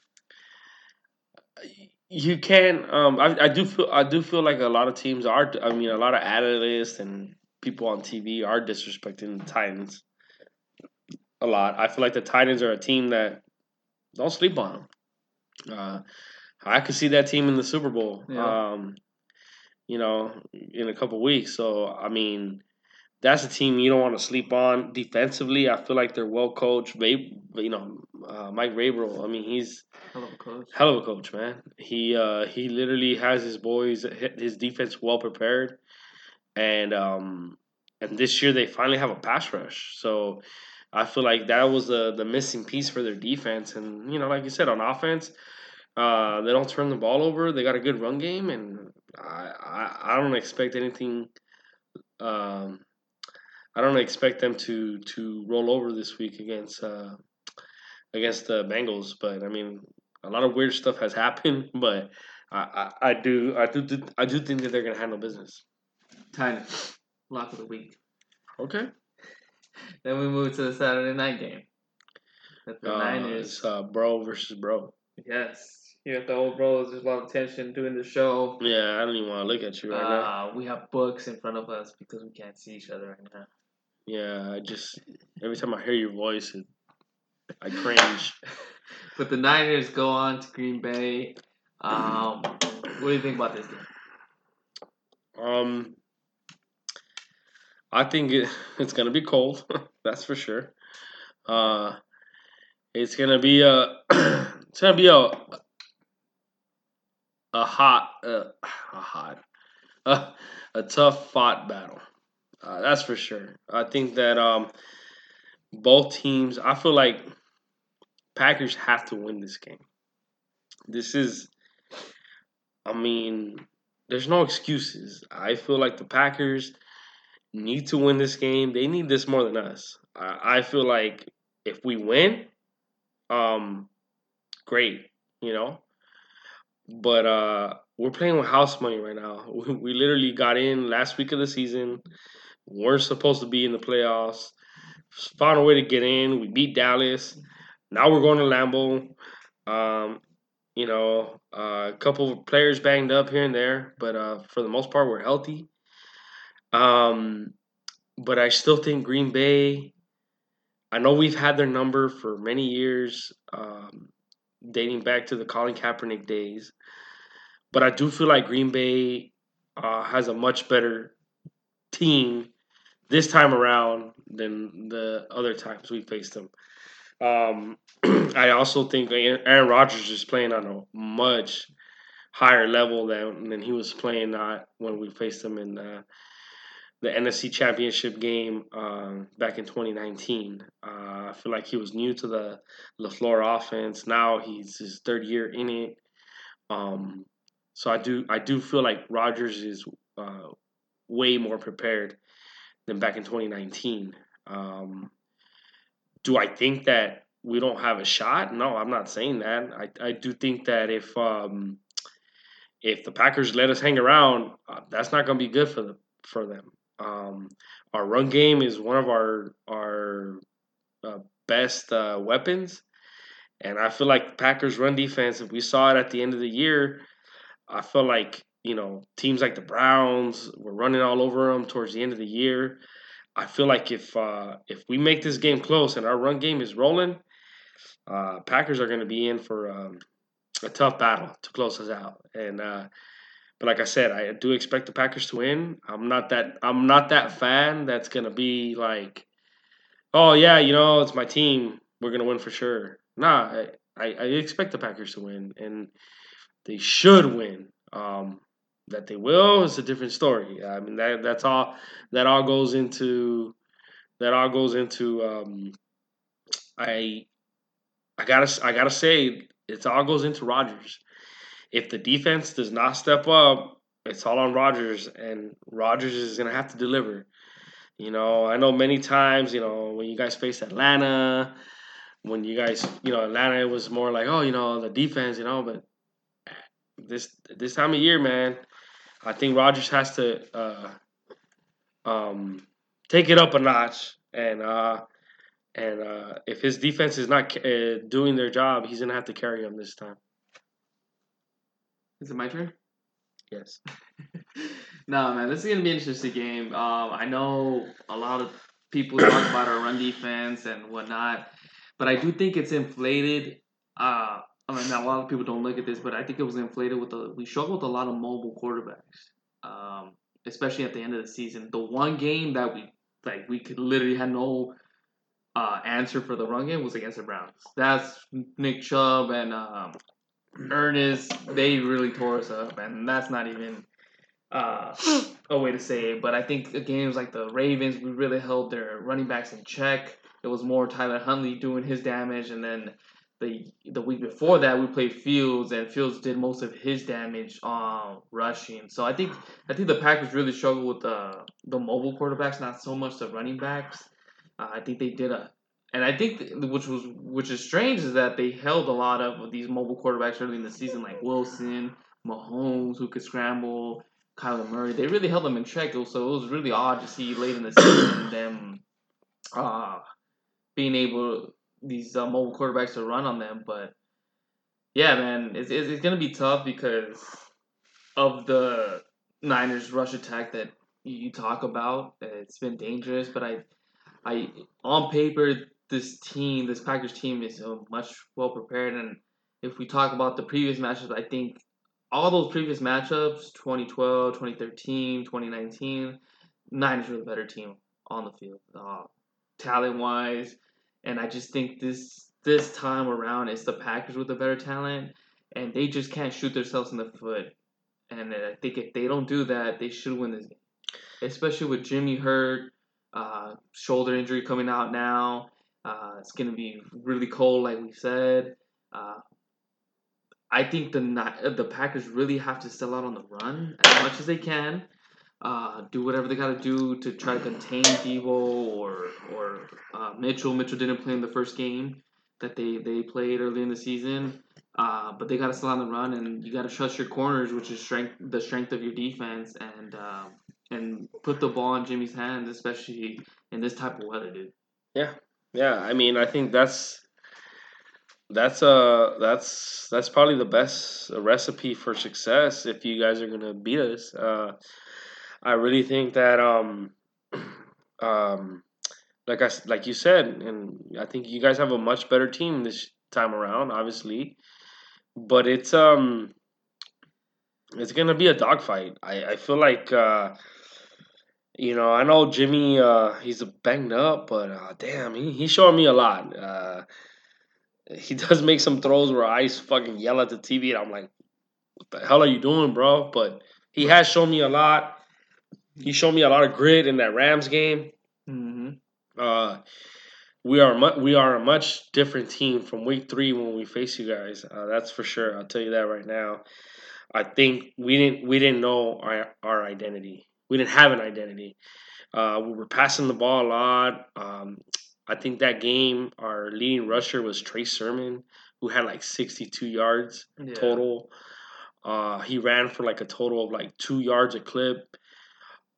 you can. Um, I, I do feel. I do feel like a lot of teams are. I mean, a lot of analysts and people on T V are disrespecting the Titans. A lot. I feel like the Titans are a team that don't sleep on them. Uh, I could see that team in the Super Bowl, yeah. um, you know, in a couple weeks. So, I mean, that's a team you don't want to sleep on. Defensively, I feel like they're well coached. They, you know, uh, Mike Vrabel, I mean, he's hell of a coach. Hell of a coach, man. He uh, he literally has his boys, his defense well prepared, and um, and this year they finally have a pass rush. So I feel like that was the the missing piece for their defense. And you know, like you said, on offense, uh, they don't turn the ball over. They got a good run game, and I I, I don't expect anything. Um, I don't expect them to, to roll over this week against uh, against the Bengals, but I mean, a lot of weird stuff has happened. But I, I, I do I do I do think that they're gonna handle business. Tyler, lock of the week. Okay. Then we move to the Saturday night game. That's the uh, Niners. It's uh, bro versus bro. Yes. Here at the old bros, there's a lot of tension doing the show. Yeah, I don't even want to look at you right uh, now. We have books in front of us because we can't see each other right now. Yeah, I just, every time I hear your voice, it, I cringe. But the Niners go on to Green Bay. Um, what do you think about this game? Um, I think it, it's going to be cold. That's for sure. Uh, it's going to be a, it's going to be a, a hot, uh, a hot, uh, a tough fought battle. Uh, that's for sure. I think that um, both teams, I feel like Packers have to win this game. This is, I mean, there's no excuses. I feel like the Packers need to win this game. They need this more than us. I, I feel like if we win, um, great, you know. But uh, we're playing with house money right now. We, we literally got in last week of the season. We're supposed to be in the playoffs. Found a way to get in. We beat Dallas. Now we're going to Lambeau. Um, you know, uh, a couple of players banged up here and there. But uh, for the most part, we're healthy. Um, but I still think Green Bay, I know we've had their number for many years. Um dating back to the Colin Kaepernick days. But I do feel like Green Bay uh, has a much better team this time around than the other times we faced them. Um, I also think Aaron Rodgers is playing on a much higher level than, than he was playing not when we faced him in uh, the N F C Championship game uh, back in twenty nineteen. Uh, I feel like he was new to the LaFleur offense. Now he's his third year in it. Um, so I do I do feel like Rodgers is uh, way more prepared than back in twenty nineteen. Um, do I think that we don't have a shot? No, I'm not saying that. I, I do think that if um, if the Packers let us hang around, uh, that's not going to be good for them. For them. Um, our run game is one of our our uh, best uh, weapons, and I feel like Packers' run defense, if we saw it at the end of the year, I feel like, you know, teams like the Browns were running all over them towards the end of the year. I feel like if uh, if we make this game close and our run game is rolling, uh, Packers are going to be in for um, a tough battle to close us out. And uh, But like I said, I do expect the Packers to win. I'm not that I'm not that fan that's gonna be like, oh yeah, you know, it's my team, we're gonna win for sure. Nah, I, I, I expect the Packers to win, and they should win. Um, that they will is a different story. I mean that that's all that all goes into that all goes into um, I I gotta I gotta say it all goes into Rodgers. If the defense does not step up, it's all on Rodgers, and Rodgers is going to have to deliver. You know, I know many times, you know, when you guys faced Atlanta, when you guys, you know, Atlanta, it was more like, oh, you know, the defense, you know, but this this time of year, man, I think Rodgers has to uh, um, take it up a notch, and uh, and uh, if his defense is not uh, doing their job, he's going to have to carry them this time. Is it my turn? Yes. No, man, this is going to be an interesting game. Um, I know a lot of people talk about our run defense and whatnot, but I do think it's inflated. Uh, I mean, a lot of people don't look at this, but I think it was inflated with the – we struggled with a lot of mobile quarterbacks, um, especially at the end of the season. The one game that we like we could literally had no uh, answer for the run game was against the Browns. That's Nick Chubb and um, Ernest. They really tore us up, and that's not even uh, a way to say it. But I think the games like the Ravens, we really held their running backs in check. It was more Tyler Huntley doing his damage, and then the the week before that we played Fields, and Fields did most of his damage on um, rushing. So I think I think the Packers really struggled with the the mobile quarterbacks, not so much the running backs. Uh, I think they did a, and I think th- which was which is strange is that they held a lot of these mobile quarterbacks early in the season, like Wilson, Mahomes, who could scramble, Kyler Murray. They really held them in check. So it was really odd to see late in the season them. Uh, being able, these uh, mobile quarterbacks to run on them. But, yeah, man, it's it's, it's going to be tough because of the Niners' rush attack that you talk about. It's been dangerous, but I, I on paper, this team, this Packers team is so much well-prepared. And if we talk about the previous matchups, I think all those previous matchups, twenty twelve, twenty thirteen, twenty nineteen, Niners were the better team on the field, uh, talent-wise. And I just think this this time around, it's the Packers with the better talent, and they just can't shoot themselves in the foot. And I think if they don't do that, they should win this game, especially with Jimmy hurt, uh, shoulder injury coming out now. Uh, it's going to be really cold, like we said. Uh, I think the the Packers really have to sell out on the run as much as they can. Uh, do whatever they got to do to try to contain Deebo or or uh, Mitchell. Mitchell didn't play in the first game that they, they played early in the season. Uh, but they got to still on the run, and you got to trust your corners, which is strength the strength of your defense, and uh, and put the ball in Jimmy's hands, especially in this type of weather, dude. Yeah, yeah. I mean, I think that's that's uh that's that's probably the best recipe for success if you guys are gonna beat us. Uh, I really think that, um, um, like I, like you said, and I think you guys have a much better team this time around, obviously. But it's um, it's gonna be a dogfight. I, I feel like, uh, you know, I know Jimmy, uh, he's banged up, but uh, damn, he he's showing me a lot. Uh, he does make some throws where I just fucking yell at the T V, and I'm like, "What the hell are you doing, bro?" But he has shown me a lot. He showed me a lot of grit in that Rams game. Mm-hmm. Uh, we are mu- we are a much different team from week three when we face you guys. Uh, that's for sure. I'll tell you that right now. I think we didn't we didn't know our our identity. We didn't have an identity. Uh, we were passing the ball a lot. Um, I think that game, our leading rusher was Trey Sermon, who had like sixty-two yards yeah. total. Uh, he ran for like a total of like two yards a clip.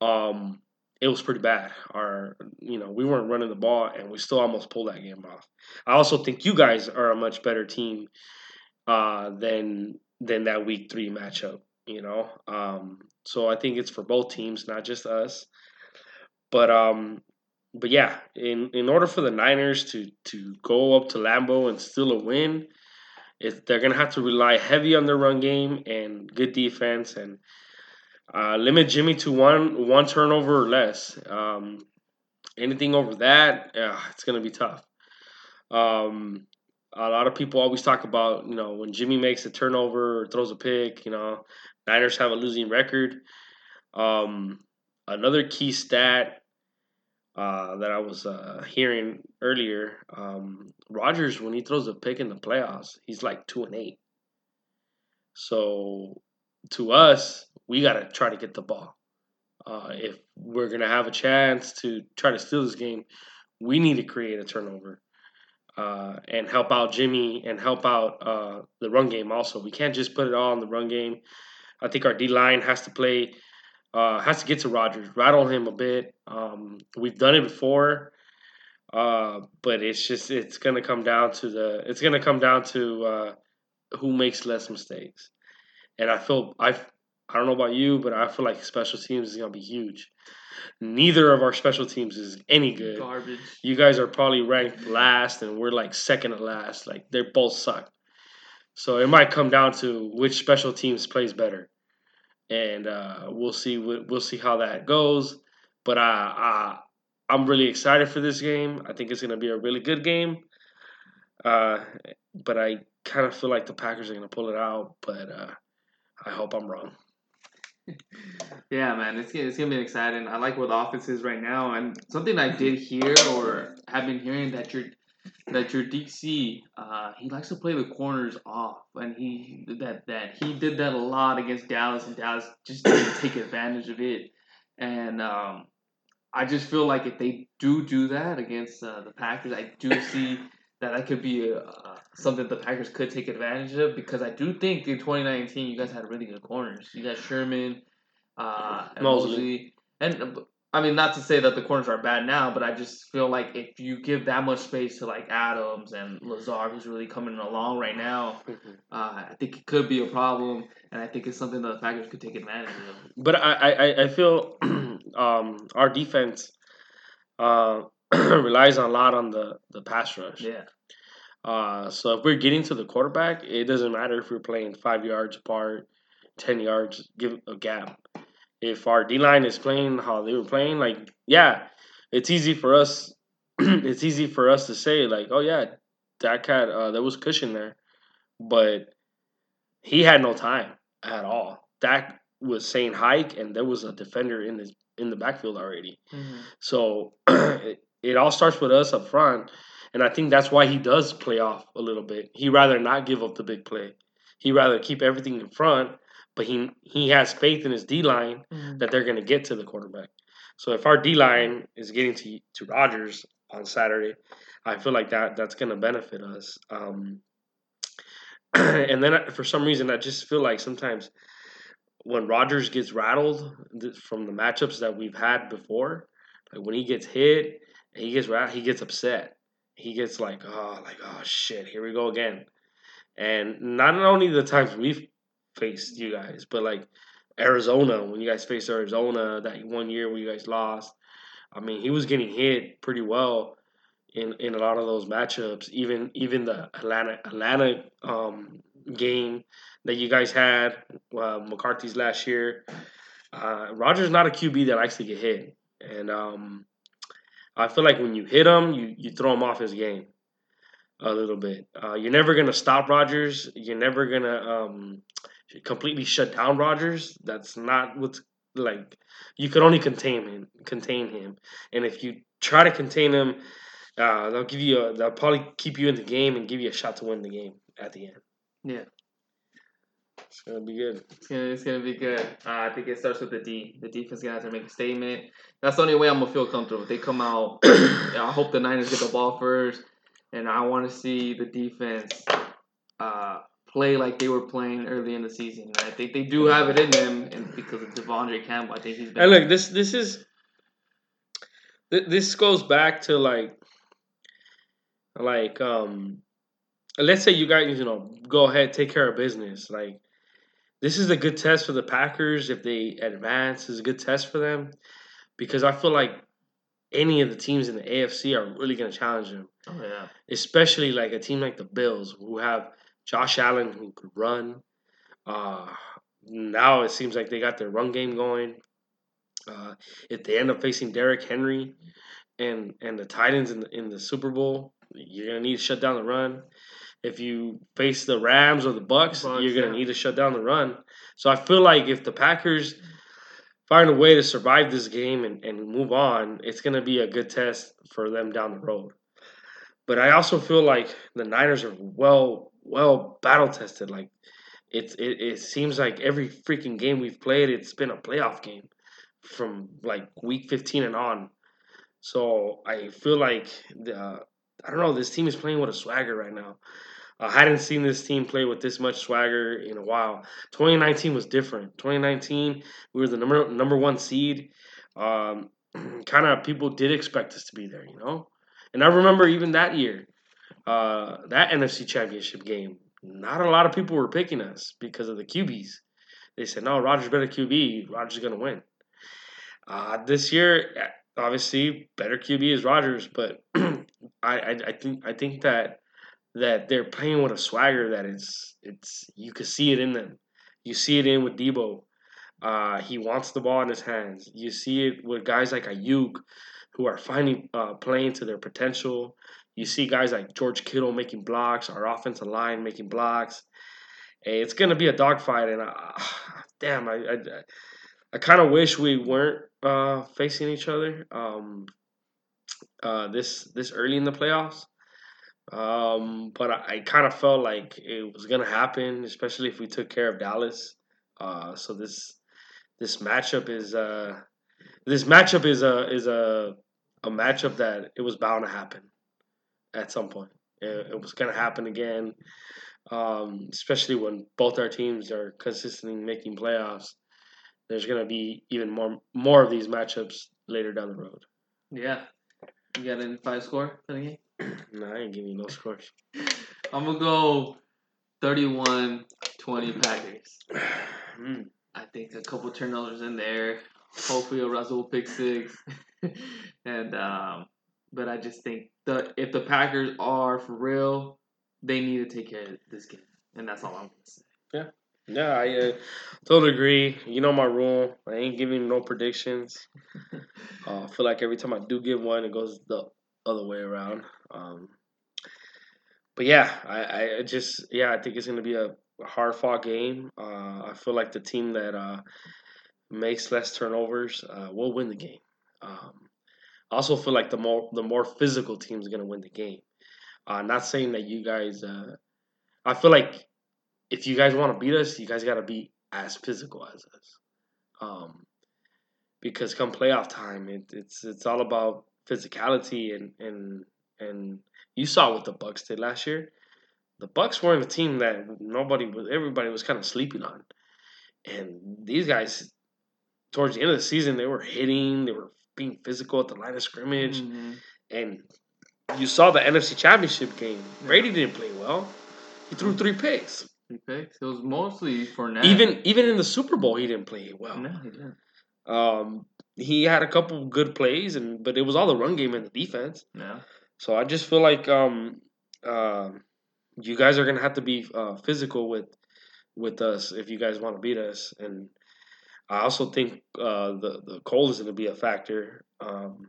Um, it was pretty bad. Our, you know, we weren't running the ball, and we still almost pulled that game off. I also think you guys are a much better team uh, than than that week three matchup. You know, um, so I think it's for both teams, not just us. But um, but yeah, in, in order for the Niners to to go up to Lambeau and steal a win, it, they're gonna have to rely heavy on their run game and good defense and. Uh, limit Jimmy to one one turnover or less. Um, anything over that, yeah, it's going to be tough. Um, a lot of people always talk about, you know, when Jimmy makes a turnover or throws a pick, you know, Niners have a losing record. Um, another key stat uh, that I was uh, hearing earlier, um, Rodgers, when he throws a pick in the playoffs, he's like two and eight. So to us, we got to try to get the ball. Uh, if we're going to have a chance to try to steal this game, we need to create a turnover uh, and help out Jimmy and help out uh, the run game also. We can't just put it all in the run game. I think our D-line has to play, uh, has to get to Rodgers, rattle him a bit. Um, we've done it before, uh, but it's just it's going to come down to the it's going to come down to uh, who makes less mistakes. And I feel I. I don't know about you, but I feel like special teams is going to be huge. Neither of our special teams is any good. Garbage. You guys are probably ranked last, and we're like second to last. Like, they both suck. So it might come down to which special teams plays better. And uh, we'll see We'll see how that goes. But I, I'm really excited for this game. I think it's going to be a really good game. Uh, but I kind of feel like the Packers are going to pull it out. But uh, I hope I'm wrong. Yeah, man, it's, it's going to be exciting. I like what the offense is right now. And something I did hear or have been hearing that your that your D C, uh, he likes to play the corners off. And he that, that he did that a lot against Dallas, and Dallas just didn't take advantage of it. And um, I just feel like if they do do that against uh, the Packers, I do see that that could be a, uh, something the Packers could take advantage of, because I do think in twenty nineteen you guys had really good corners. You got Sherman, uh, and Mosley. And, I mean, not to say that the corners are bad now, but I just feel like if you give that much space to, like, Adams and Lazard, who's really coming along right now, mm-hmm. uh, I think it could be a problem, and I think it's something that the Packers could take advantage of. But I, I, I feel um, our defense uh, relies a lot on the, the pass rush. Yeah. Uh, so if we're getting to the quarterback, it doesn't matter if we're playing five yards apart, ten yards, give a gap. If our D-line is playing how they were playing, like, yeah, it's easy for us it's easy for us to say, like, oh, yeah, Dak had uh, – there was cushion there. But he had no time at all. Dak was saying hike, and there was a defender in the, in the backfield already. Mm-hmm. So it, it all starts with us up front, and I think that's why he does play off a little bit. He'd rather not give up the big play. He'd rather keep everything in front. But he he has faith in his D-line mm-hmm. that they're going to get to the quarterback. So if our D-line is getting to to Rodgers on Saturday, I feel like that that's going to benefit us. Um, and then I, for some reason, I just feel like sometimes when Rodgers gets rattled th- from the matchups that we've had before, like when he gets hit, he gets rattled, he gets upset. He gets like, oh, like oh shit, here we go again. And not only the times we've faced you guys, but like Arizona, when you guys faced Arizona that one year when you guys lost, I mean, he was getting hit pretty well in, in a lot of those matchups. Even even the Atlanta Atlanta um, game that you guys had, uh, McCarthy's last year. Uh, Rodgers not a Q B that likes to get hit, and um, I feel like when you hit him, you you throw him off his game a little bit. Uh, you're never gonna stop Rodgers. You're never gonna um, completely shut down Rodgers. That's not what's like. You can only contain him. Contain him, and if you try to contain him, uh, they'll give you. A, they'll probably keep you in the game and give you a shot to win the game at the end. Yeah, it's gonna be good. It's gonna. It's gonna be good. Uh, I think it starts with the D. The defense gonna have to make a statement. That's the only way I'm gonna feel comfortable. If they come out. I hope the Niners get the ball first, and I want to see the defense. Uh, play like they were playing early in the season. I think they do have it in them, and because of Devondre Campbell, I think he's been... And look, this this is... This goes back to, like... Like, um... let's say you guys, you know, go ahead, take care of business. Like, this is a good test for the Packers. If they advance, this is a good test for them. Because I feel like any of the teams in the A F C are really going to challenge them. Oh, yeah. Especially, like, a team like the Bills, who have... Josh Allen, who could run. Uh, now it seems like they got their run game going. Uh, if they end up facing Derek Henry and and the Titans in the, in the Super Bowl, you're going to need to shut down the run. If you face the Rams or the Bucks, Bucks you're going to yeah. need to shut down the run. So I feel like if the Packers find a way to survive this game and, and move on, it's going to be a good test for them down the road. But I also feel like the Niners are well well battle tested. Like it's it, it seems like every freaking game we've played, it's been a playoff game from like week fifteen and on. So I feel like the, uh, I don't know. This team is playing with a swagger right now. I hadn't seen this team play with this much swagger in a while. twenty nineteen was different. twenty nineteen, we were the number number one seed. Um, kind of people did expect us to be there, you know. And I remember even that year, uh, that N F C Championship game, not a lot of people were picking us because of the Q Bs. They said, no, Rodgers better Q B. Rodgers is going to win. Uh, this year, obviously, better Q B is Rodgers, but I, I, I think I think that that they're playing with a swagger that it's it's you can see it in them. You see it in with Debo. Uh, he wants the ball in his hands. You see it with guys like Ayuk, who are finally uh, playing to their potential. You see guys like George Kittle making blocks, our offensive line making blocks. Hey, it's going to be a dogfight, and uh, damn, I I, I kind of wish we weren't uh, facing each other um, uh, this this early in the playoffs. Um, but I, I kind of felt like it was going to happen, especially if we took care of Dallas. Uh, so this this matchup is uh, this matchup is a is a a matchup that it was bound to happen at some point. It, it was going to happen again, um, especially when both our teams are consistently making playoffs. There's going to be even more more of these matchups later down the road. Yeah, you got any five score for the game? No, I ain't giving you no scores. I'm going to go thirty-one twenty Packers. Mm. I think a couple turnovers in there. Hopefully a Russell will pick six. and um, But I just think the if the Packers are for real, they need to take care of this game. And that's all I'm going to say. Yeah. Yeah, I uh, totally agree. You know my rule. I ain't giving no predictions. I uh, feel like every time I do give one, it goes the other way around. Um, but yeah, I, I just yeah, I think it's gonna be a hard fought game. Uh, I feel like the team that uh, makes less turnovers uh, will win the game. Um, I also feel like the more the more physical team is gonna win the game. Uh, not saying that you guys. Uh, I feel like if you guys want to beat us, you guys gotta be as physical as us. Um, because come playoff time, it, it's it's all about physicality and and. And you saw what the Bucs did last year. The Bucs weren't a team that nobody was, everybody was kind of sleeping on. And these guys, towards the end of the season, they were hitting, they were being physical at the line of scrimmage. Mm-hmm. And you saw the N F C Championship game. Brady didn't play well. He threw three picks. Three picks. It was mostly for now. Even even in the Super Bowl, he didn't play well. No, he didn't. Um, he had a couple good plays, and but it was all the run game and the defense. Yeah. So I just feel like um, uh, you guys are gonna have to be uh, physical with with us if you guys want to beat us. And I also think uh, the the cold is gonna be a factor um,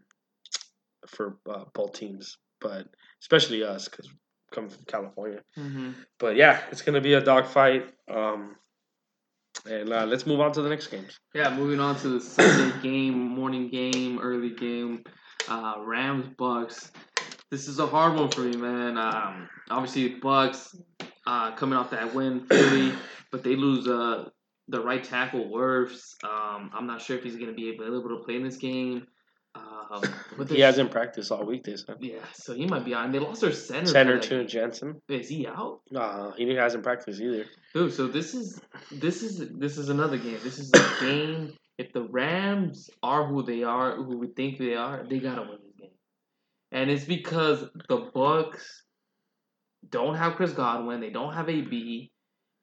for uh, both teams, but especially us because we come from California. Mm-hmm. But yeah, it's gonna be a dogfight. Um, and uh, let's move on to the next games. Yeah, moving on to the Sunday game, morning game, early game, uh, Rams Bucks. This is a hard one for me, man. Um, obviously, Bucs uh, coming off that win, Philly, but they lose uh, the right tackle, Wirfs. Um, I'm not sure if he's going to be available to play in this game. Uh, but he hasn't practiced all week this time. Yeah, so he might be out. And they lost their center. Center to Jensen. Is he out? No, uh, he hasn't practiced either. Dude, so this is this is this is another game. This is a game. If the Rams are who they are, who we think they are, they gotta win. And it's because the Bucs don't have Chris Godwin. They don't have A B.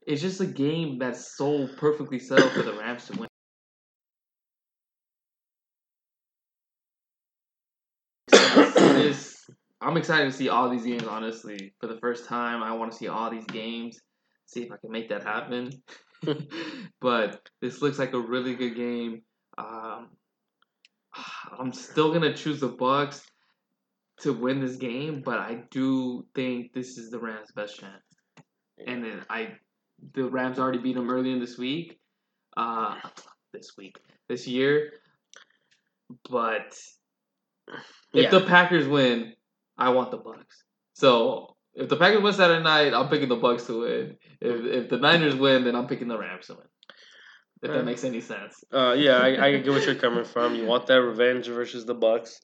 It's just a game that's so perfectly set up for the Rams to win. This, I'm excited to see all these games, honestly. For the first time, I want to see all these games, see if I can make that happen. But this looks like a really good game. Um, I'm still going to choose the Bucs to win this game, but I do think this is the Rams' best chance. And then I, the Rams already beat them early in this week, uh, this week, this year. But if yeah. the Packers win, I want the Bucks. So if the Packers win Saturday night, I'm picking the Bucks to win. If if the Niners win, then I'm picking the Rams to win. If that makes any sense. Uh, yeah, I, I get what you're coming from. You want that revenge versus the Bucks.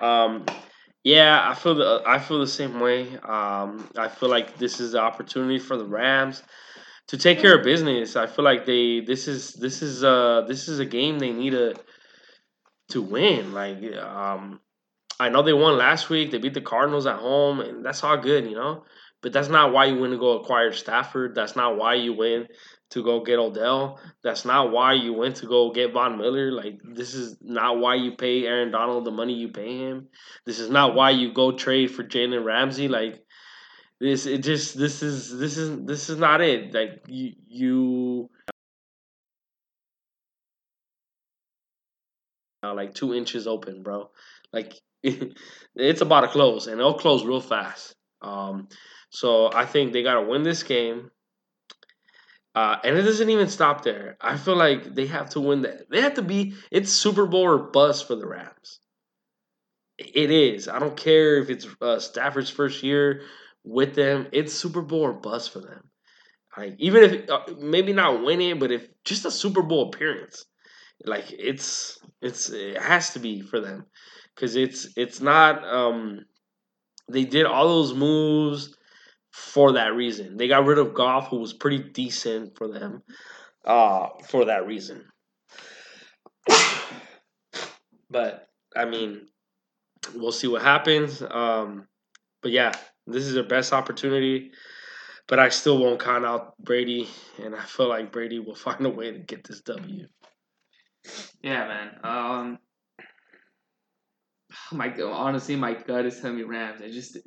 Um. Yeah, I feel the I feel the same way. Um, I feel like this is the opportunity for the Rams to take care of business. I feel like they this is this is uh this is a game they need to to win. Like um, I know they won last week. They beat the Cardinals at home, and that's all good, you know. But that's not why you win to go acquire Stafford. That's not why you win to go get Odell. That's not why you went to go get Von Miller. Like, this is not why you pay Aaron Donald the money you pay him. This is not why you go trade for Jalen Ramsey. Like, this it just this is this is this is not it. Like you you uh, like two inches open, bro. Like, it's about to close, and it'll close real fast. Um, so I think they got to win this game. Uh, and it doesn't even stop there. I feel like they have to win that. They have to be – it's Super Bowl or bust for the Rams. It is. I don't care if it's uh, Stafford's first year with them. It's Super Bowl or bust for them. Like, even if uh, – maybe not winning, but if just a Super Bowl appearance. Like, it's it's it has to be for them because it's, it's not um, – they did all those moves – for that reason. They got rid of Goff, who was pretty decent for them, uh, for that reason. But, I mean, we'll see what happens. Um, but, yeah, this is their best opportunity. But I still won't count out Brady, and I feel like Brady will find a way to get this W. Yeah, man. Um, my honestly, my gut is telling me Rams. I just...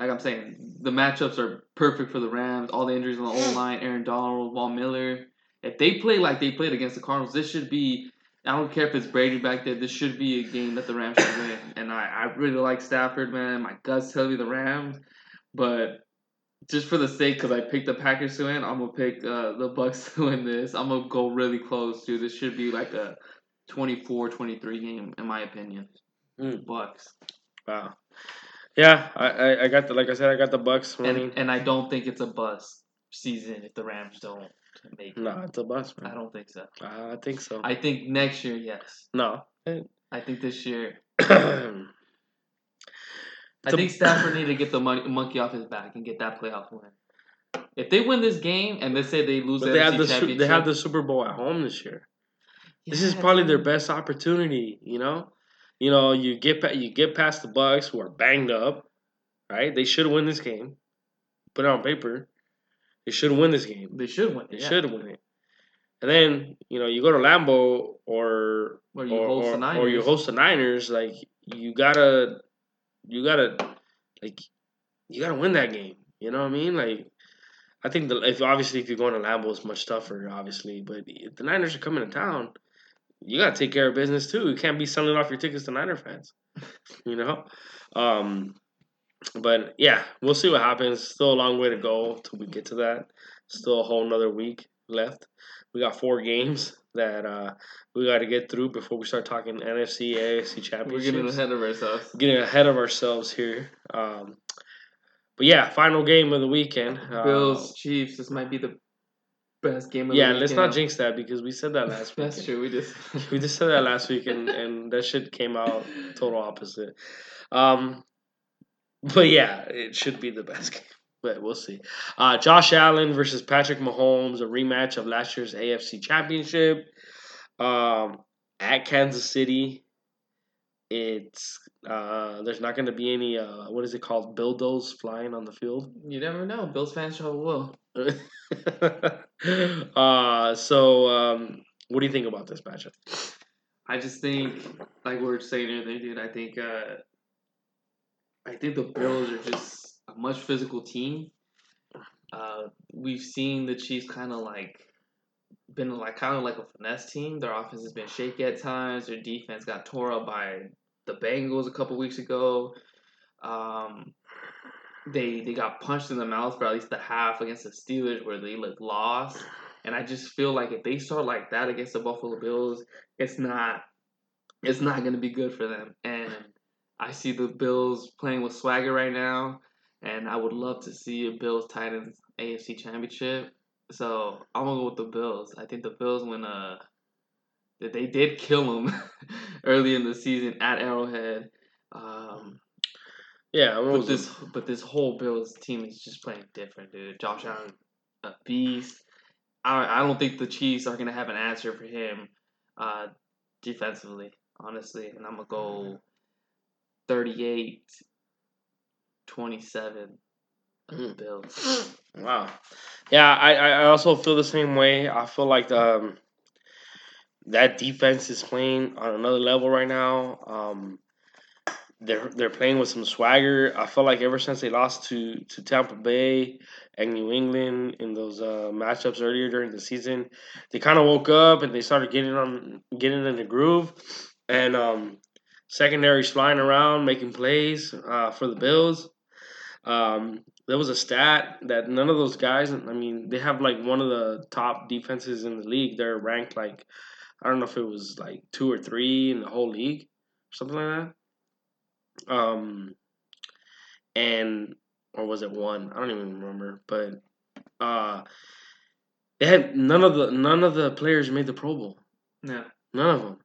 Like I'm saying, the matchups are perfect for the Rams. All the injuries on the O-line, Aaron Donald, Von Miller. If they play like they played against the Cardinals, this should be, I don't care if it's Brady back there, this should be a game that the Rams should win. And I, I really like Stafford, man. My guts tell me the Rams. But just for the sake, because I picked the Packers to win, I'm going to pick uh, the Bucks to win this. I'm going to go really close, too. This should be like a twenty-four twenty-three game, in my opinion. Mm. Bucks. Wow. Yeah, I, I got the like I said, I got the Bucks. And, and I don't think it's a bust season if the Rams don't make it. No, it's a bust, man. I don't think so. Uh, I think so. I think next year, yes. No. I think this year. I think Stafford need to get the mon- monkey off his back and get that playoff win. If they win this game and let's say they lose the N F C Championship. They have the Super Bowl at home this year. Yeah, this is probably their best opportunity, you know? You know, you get you get past the Bucks, who are banged up, right? They should win this game. Put it on paper. They should win this game. They should win it. They yeah. should win it. And then, you know, you go to Lambeau or or you, or, host, or, the or you host the Niners. Like, you gotta, you gotta, like, you gotta win that game. You know what I mean? Like, I think the if obviously if you're going to Lambeau, it's much tougher, obviously. But if the Niners are coming to town, you got to take care of business, too. You can't be selling off your tickets to Niner fans, you know? Um, but, yeah, we'll see what happens. Still a long way to go till we get to that. Still a whole nother week left. We got four games that uh, we got to get through before we start talking N F C, A F C championships. We're getting ahead of ourselves. Getting ahead of ourselves here. Um, but, yeah, final game of the weekend. Bills, uh, Chiefs, this might be the best game of yeah, the weekend. Let's not jinx that because we said that last week. That's true. We just we just said that last week, and, and that shit came out total opposite. Um, but yeah, it should be the best game, but we'll see. Uh, Josh Allen versus Patrick Mahomes, a rematch of last year's A F C Championship um, at Kansas City. It's uh, there's not going to be any uh, what is it called? Bildos flying on the field. You never know. Bills fans show will. uh so um what do you think about this matchup? I just think, like we were saying earlier, dude, I think uh I think the Bills are just a much physical team. Uh we've seen the Chiefs kind of like been like kind of like a finesse team. Their offense has been shaky at times, their defense got tore up by the Bengals a couple weeks ago. Um They they got punched in the mouth for at least the half against the Steelers where they looked lost. And I just feel like if they start like that against the Buffalo Bills, it's not it's not going to be good for them. And I see the Bills playing with swagger right now. And I would love to see a Bills-Titans A F C Championship. So I'm going to go with the Bills. I think the Bills win a – they did kill them early in the season at Arrowhead. Um Yeah, but this it? but this whole Bills team is just playing different, dude. Josh Allen, a beast. I I don't think the Chiefs are gonna have an answer for him, uh, defensively, honestly. And I'm gonna go thirty-eight twenty-seven mm. Bills. Wow. Yeah, I, I also feel the same way. I feel like the, um, that defense is playing on another level right now. Um. They're they're playing with some swagger. I felt like ever since they lost to, to Tampa Bay and New England in those uh, matchups earlier during the season, they kind of woke up and they started getting on getting in the groove. And um, Secondary's flying around, making plays uh, for the Bills. Um, there was a stat that none of those guys, I mean, they have like one of the top defenses in the league. They're ranked like, I don't know if it was like two or three in the whole league, something like that. Um, and, or was it one? I don't even remember. But uh, they had none of the, none of the players made the Pro Bowl. No. None of them.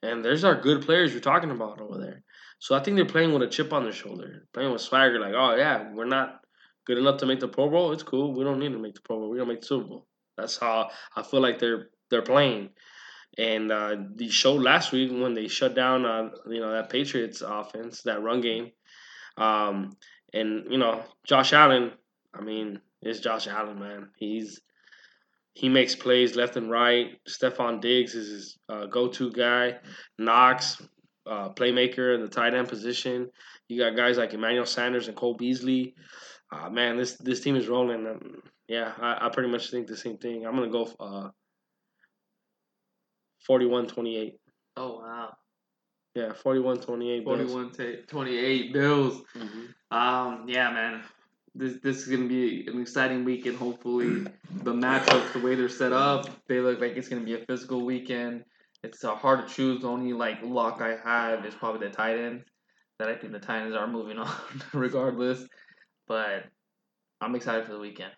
And there's our good players you're talking about over there. So I think they're playing with a chip on their shoulder, playing with swagger, like, oh, yeah, we're not good enough to make the Pro Bowl. It's cool. We don't need to make the Pro Bowl. We're going to make the Super Bowl. That's how I feel like they're they're playing. And uh, they showed last week when they shut down, uh, you know, that Patriots offense, that run game. Um, and, you know, Josh Allen, I mean, it's Josh Allen, man. He's He makes plays left and right. Stephon Diggs is his uh, go-to guy. Knox, uh, playmaker in the tight end position. You got guys like Emmanuel Sanders and Cole Beasley. Uh, man, this this team is rolling. Um, yeah, I, I pretty much think the same thing. I'm going to go uh, forty-one twenty-eight. Oh, wow. Yeah, forty-one twenty-eight Bills. forty-one twenty-eight Bills. Mm-hmm. Um, yeah, man. This this is going to be an exciting weekend, hopefully. The matchups, the way they're set up, they look like it's going to be a physical weekend. It's uh, hard to choose. The only, like, lock I have is probably the tight end. That I think the tight ends are moving on regardless. But I'm excited for the weekend.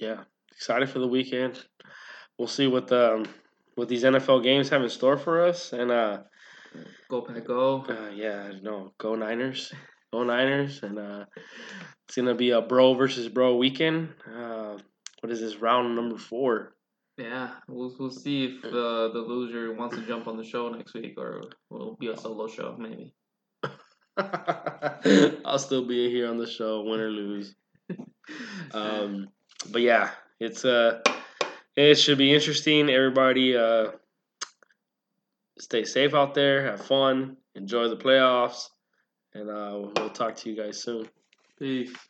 Yeah, excited for the weekend. We'll see what the what these N F L games have in store for us. And uh, Go Pack Go. Uh, yeah, no, go Niners. Go Niners, and uh, it's going to be a bro versus bro weekend. Uh, what is this, round number four? Yeah, we'll we'll see if uh, the loser wants to jump on the show next week, or it'll be a solo show, maybe. I'll still be here on the show, win or lose. Um, but yeah, it's uh, it should be interesting. Everybody uh, stay safe out there, have fun, enjoy the playoffs. And uh, we'll talk to you guys soon. Peace.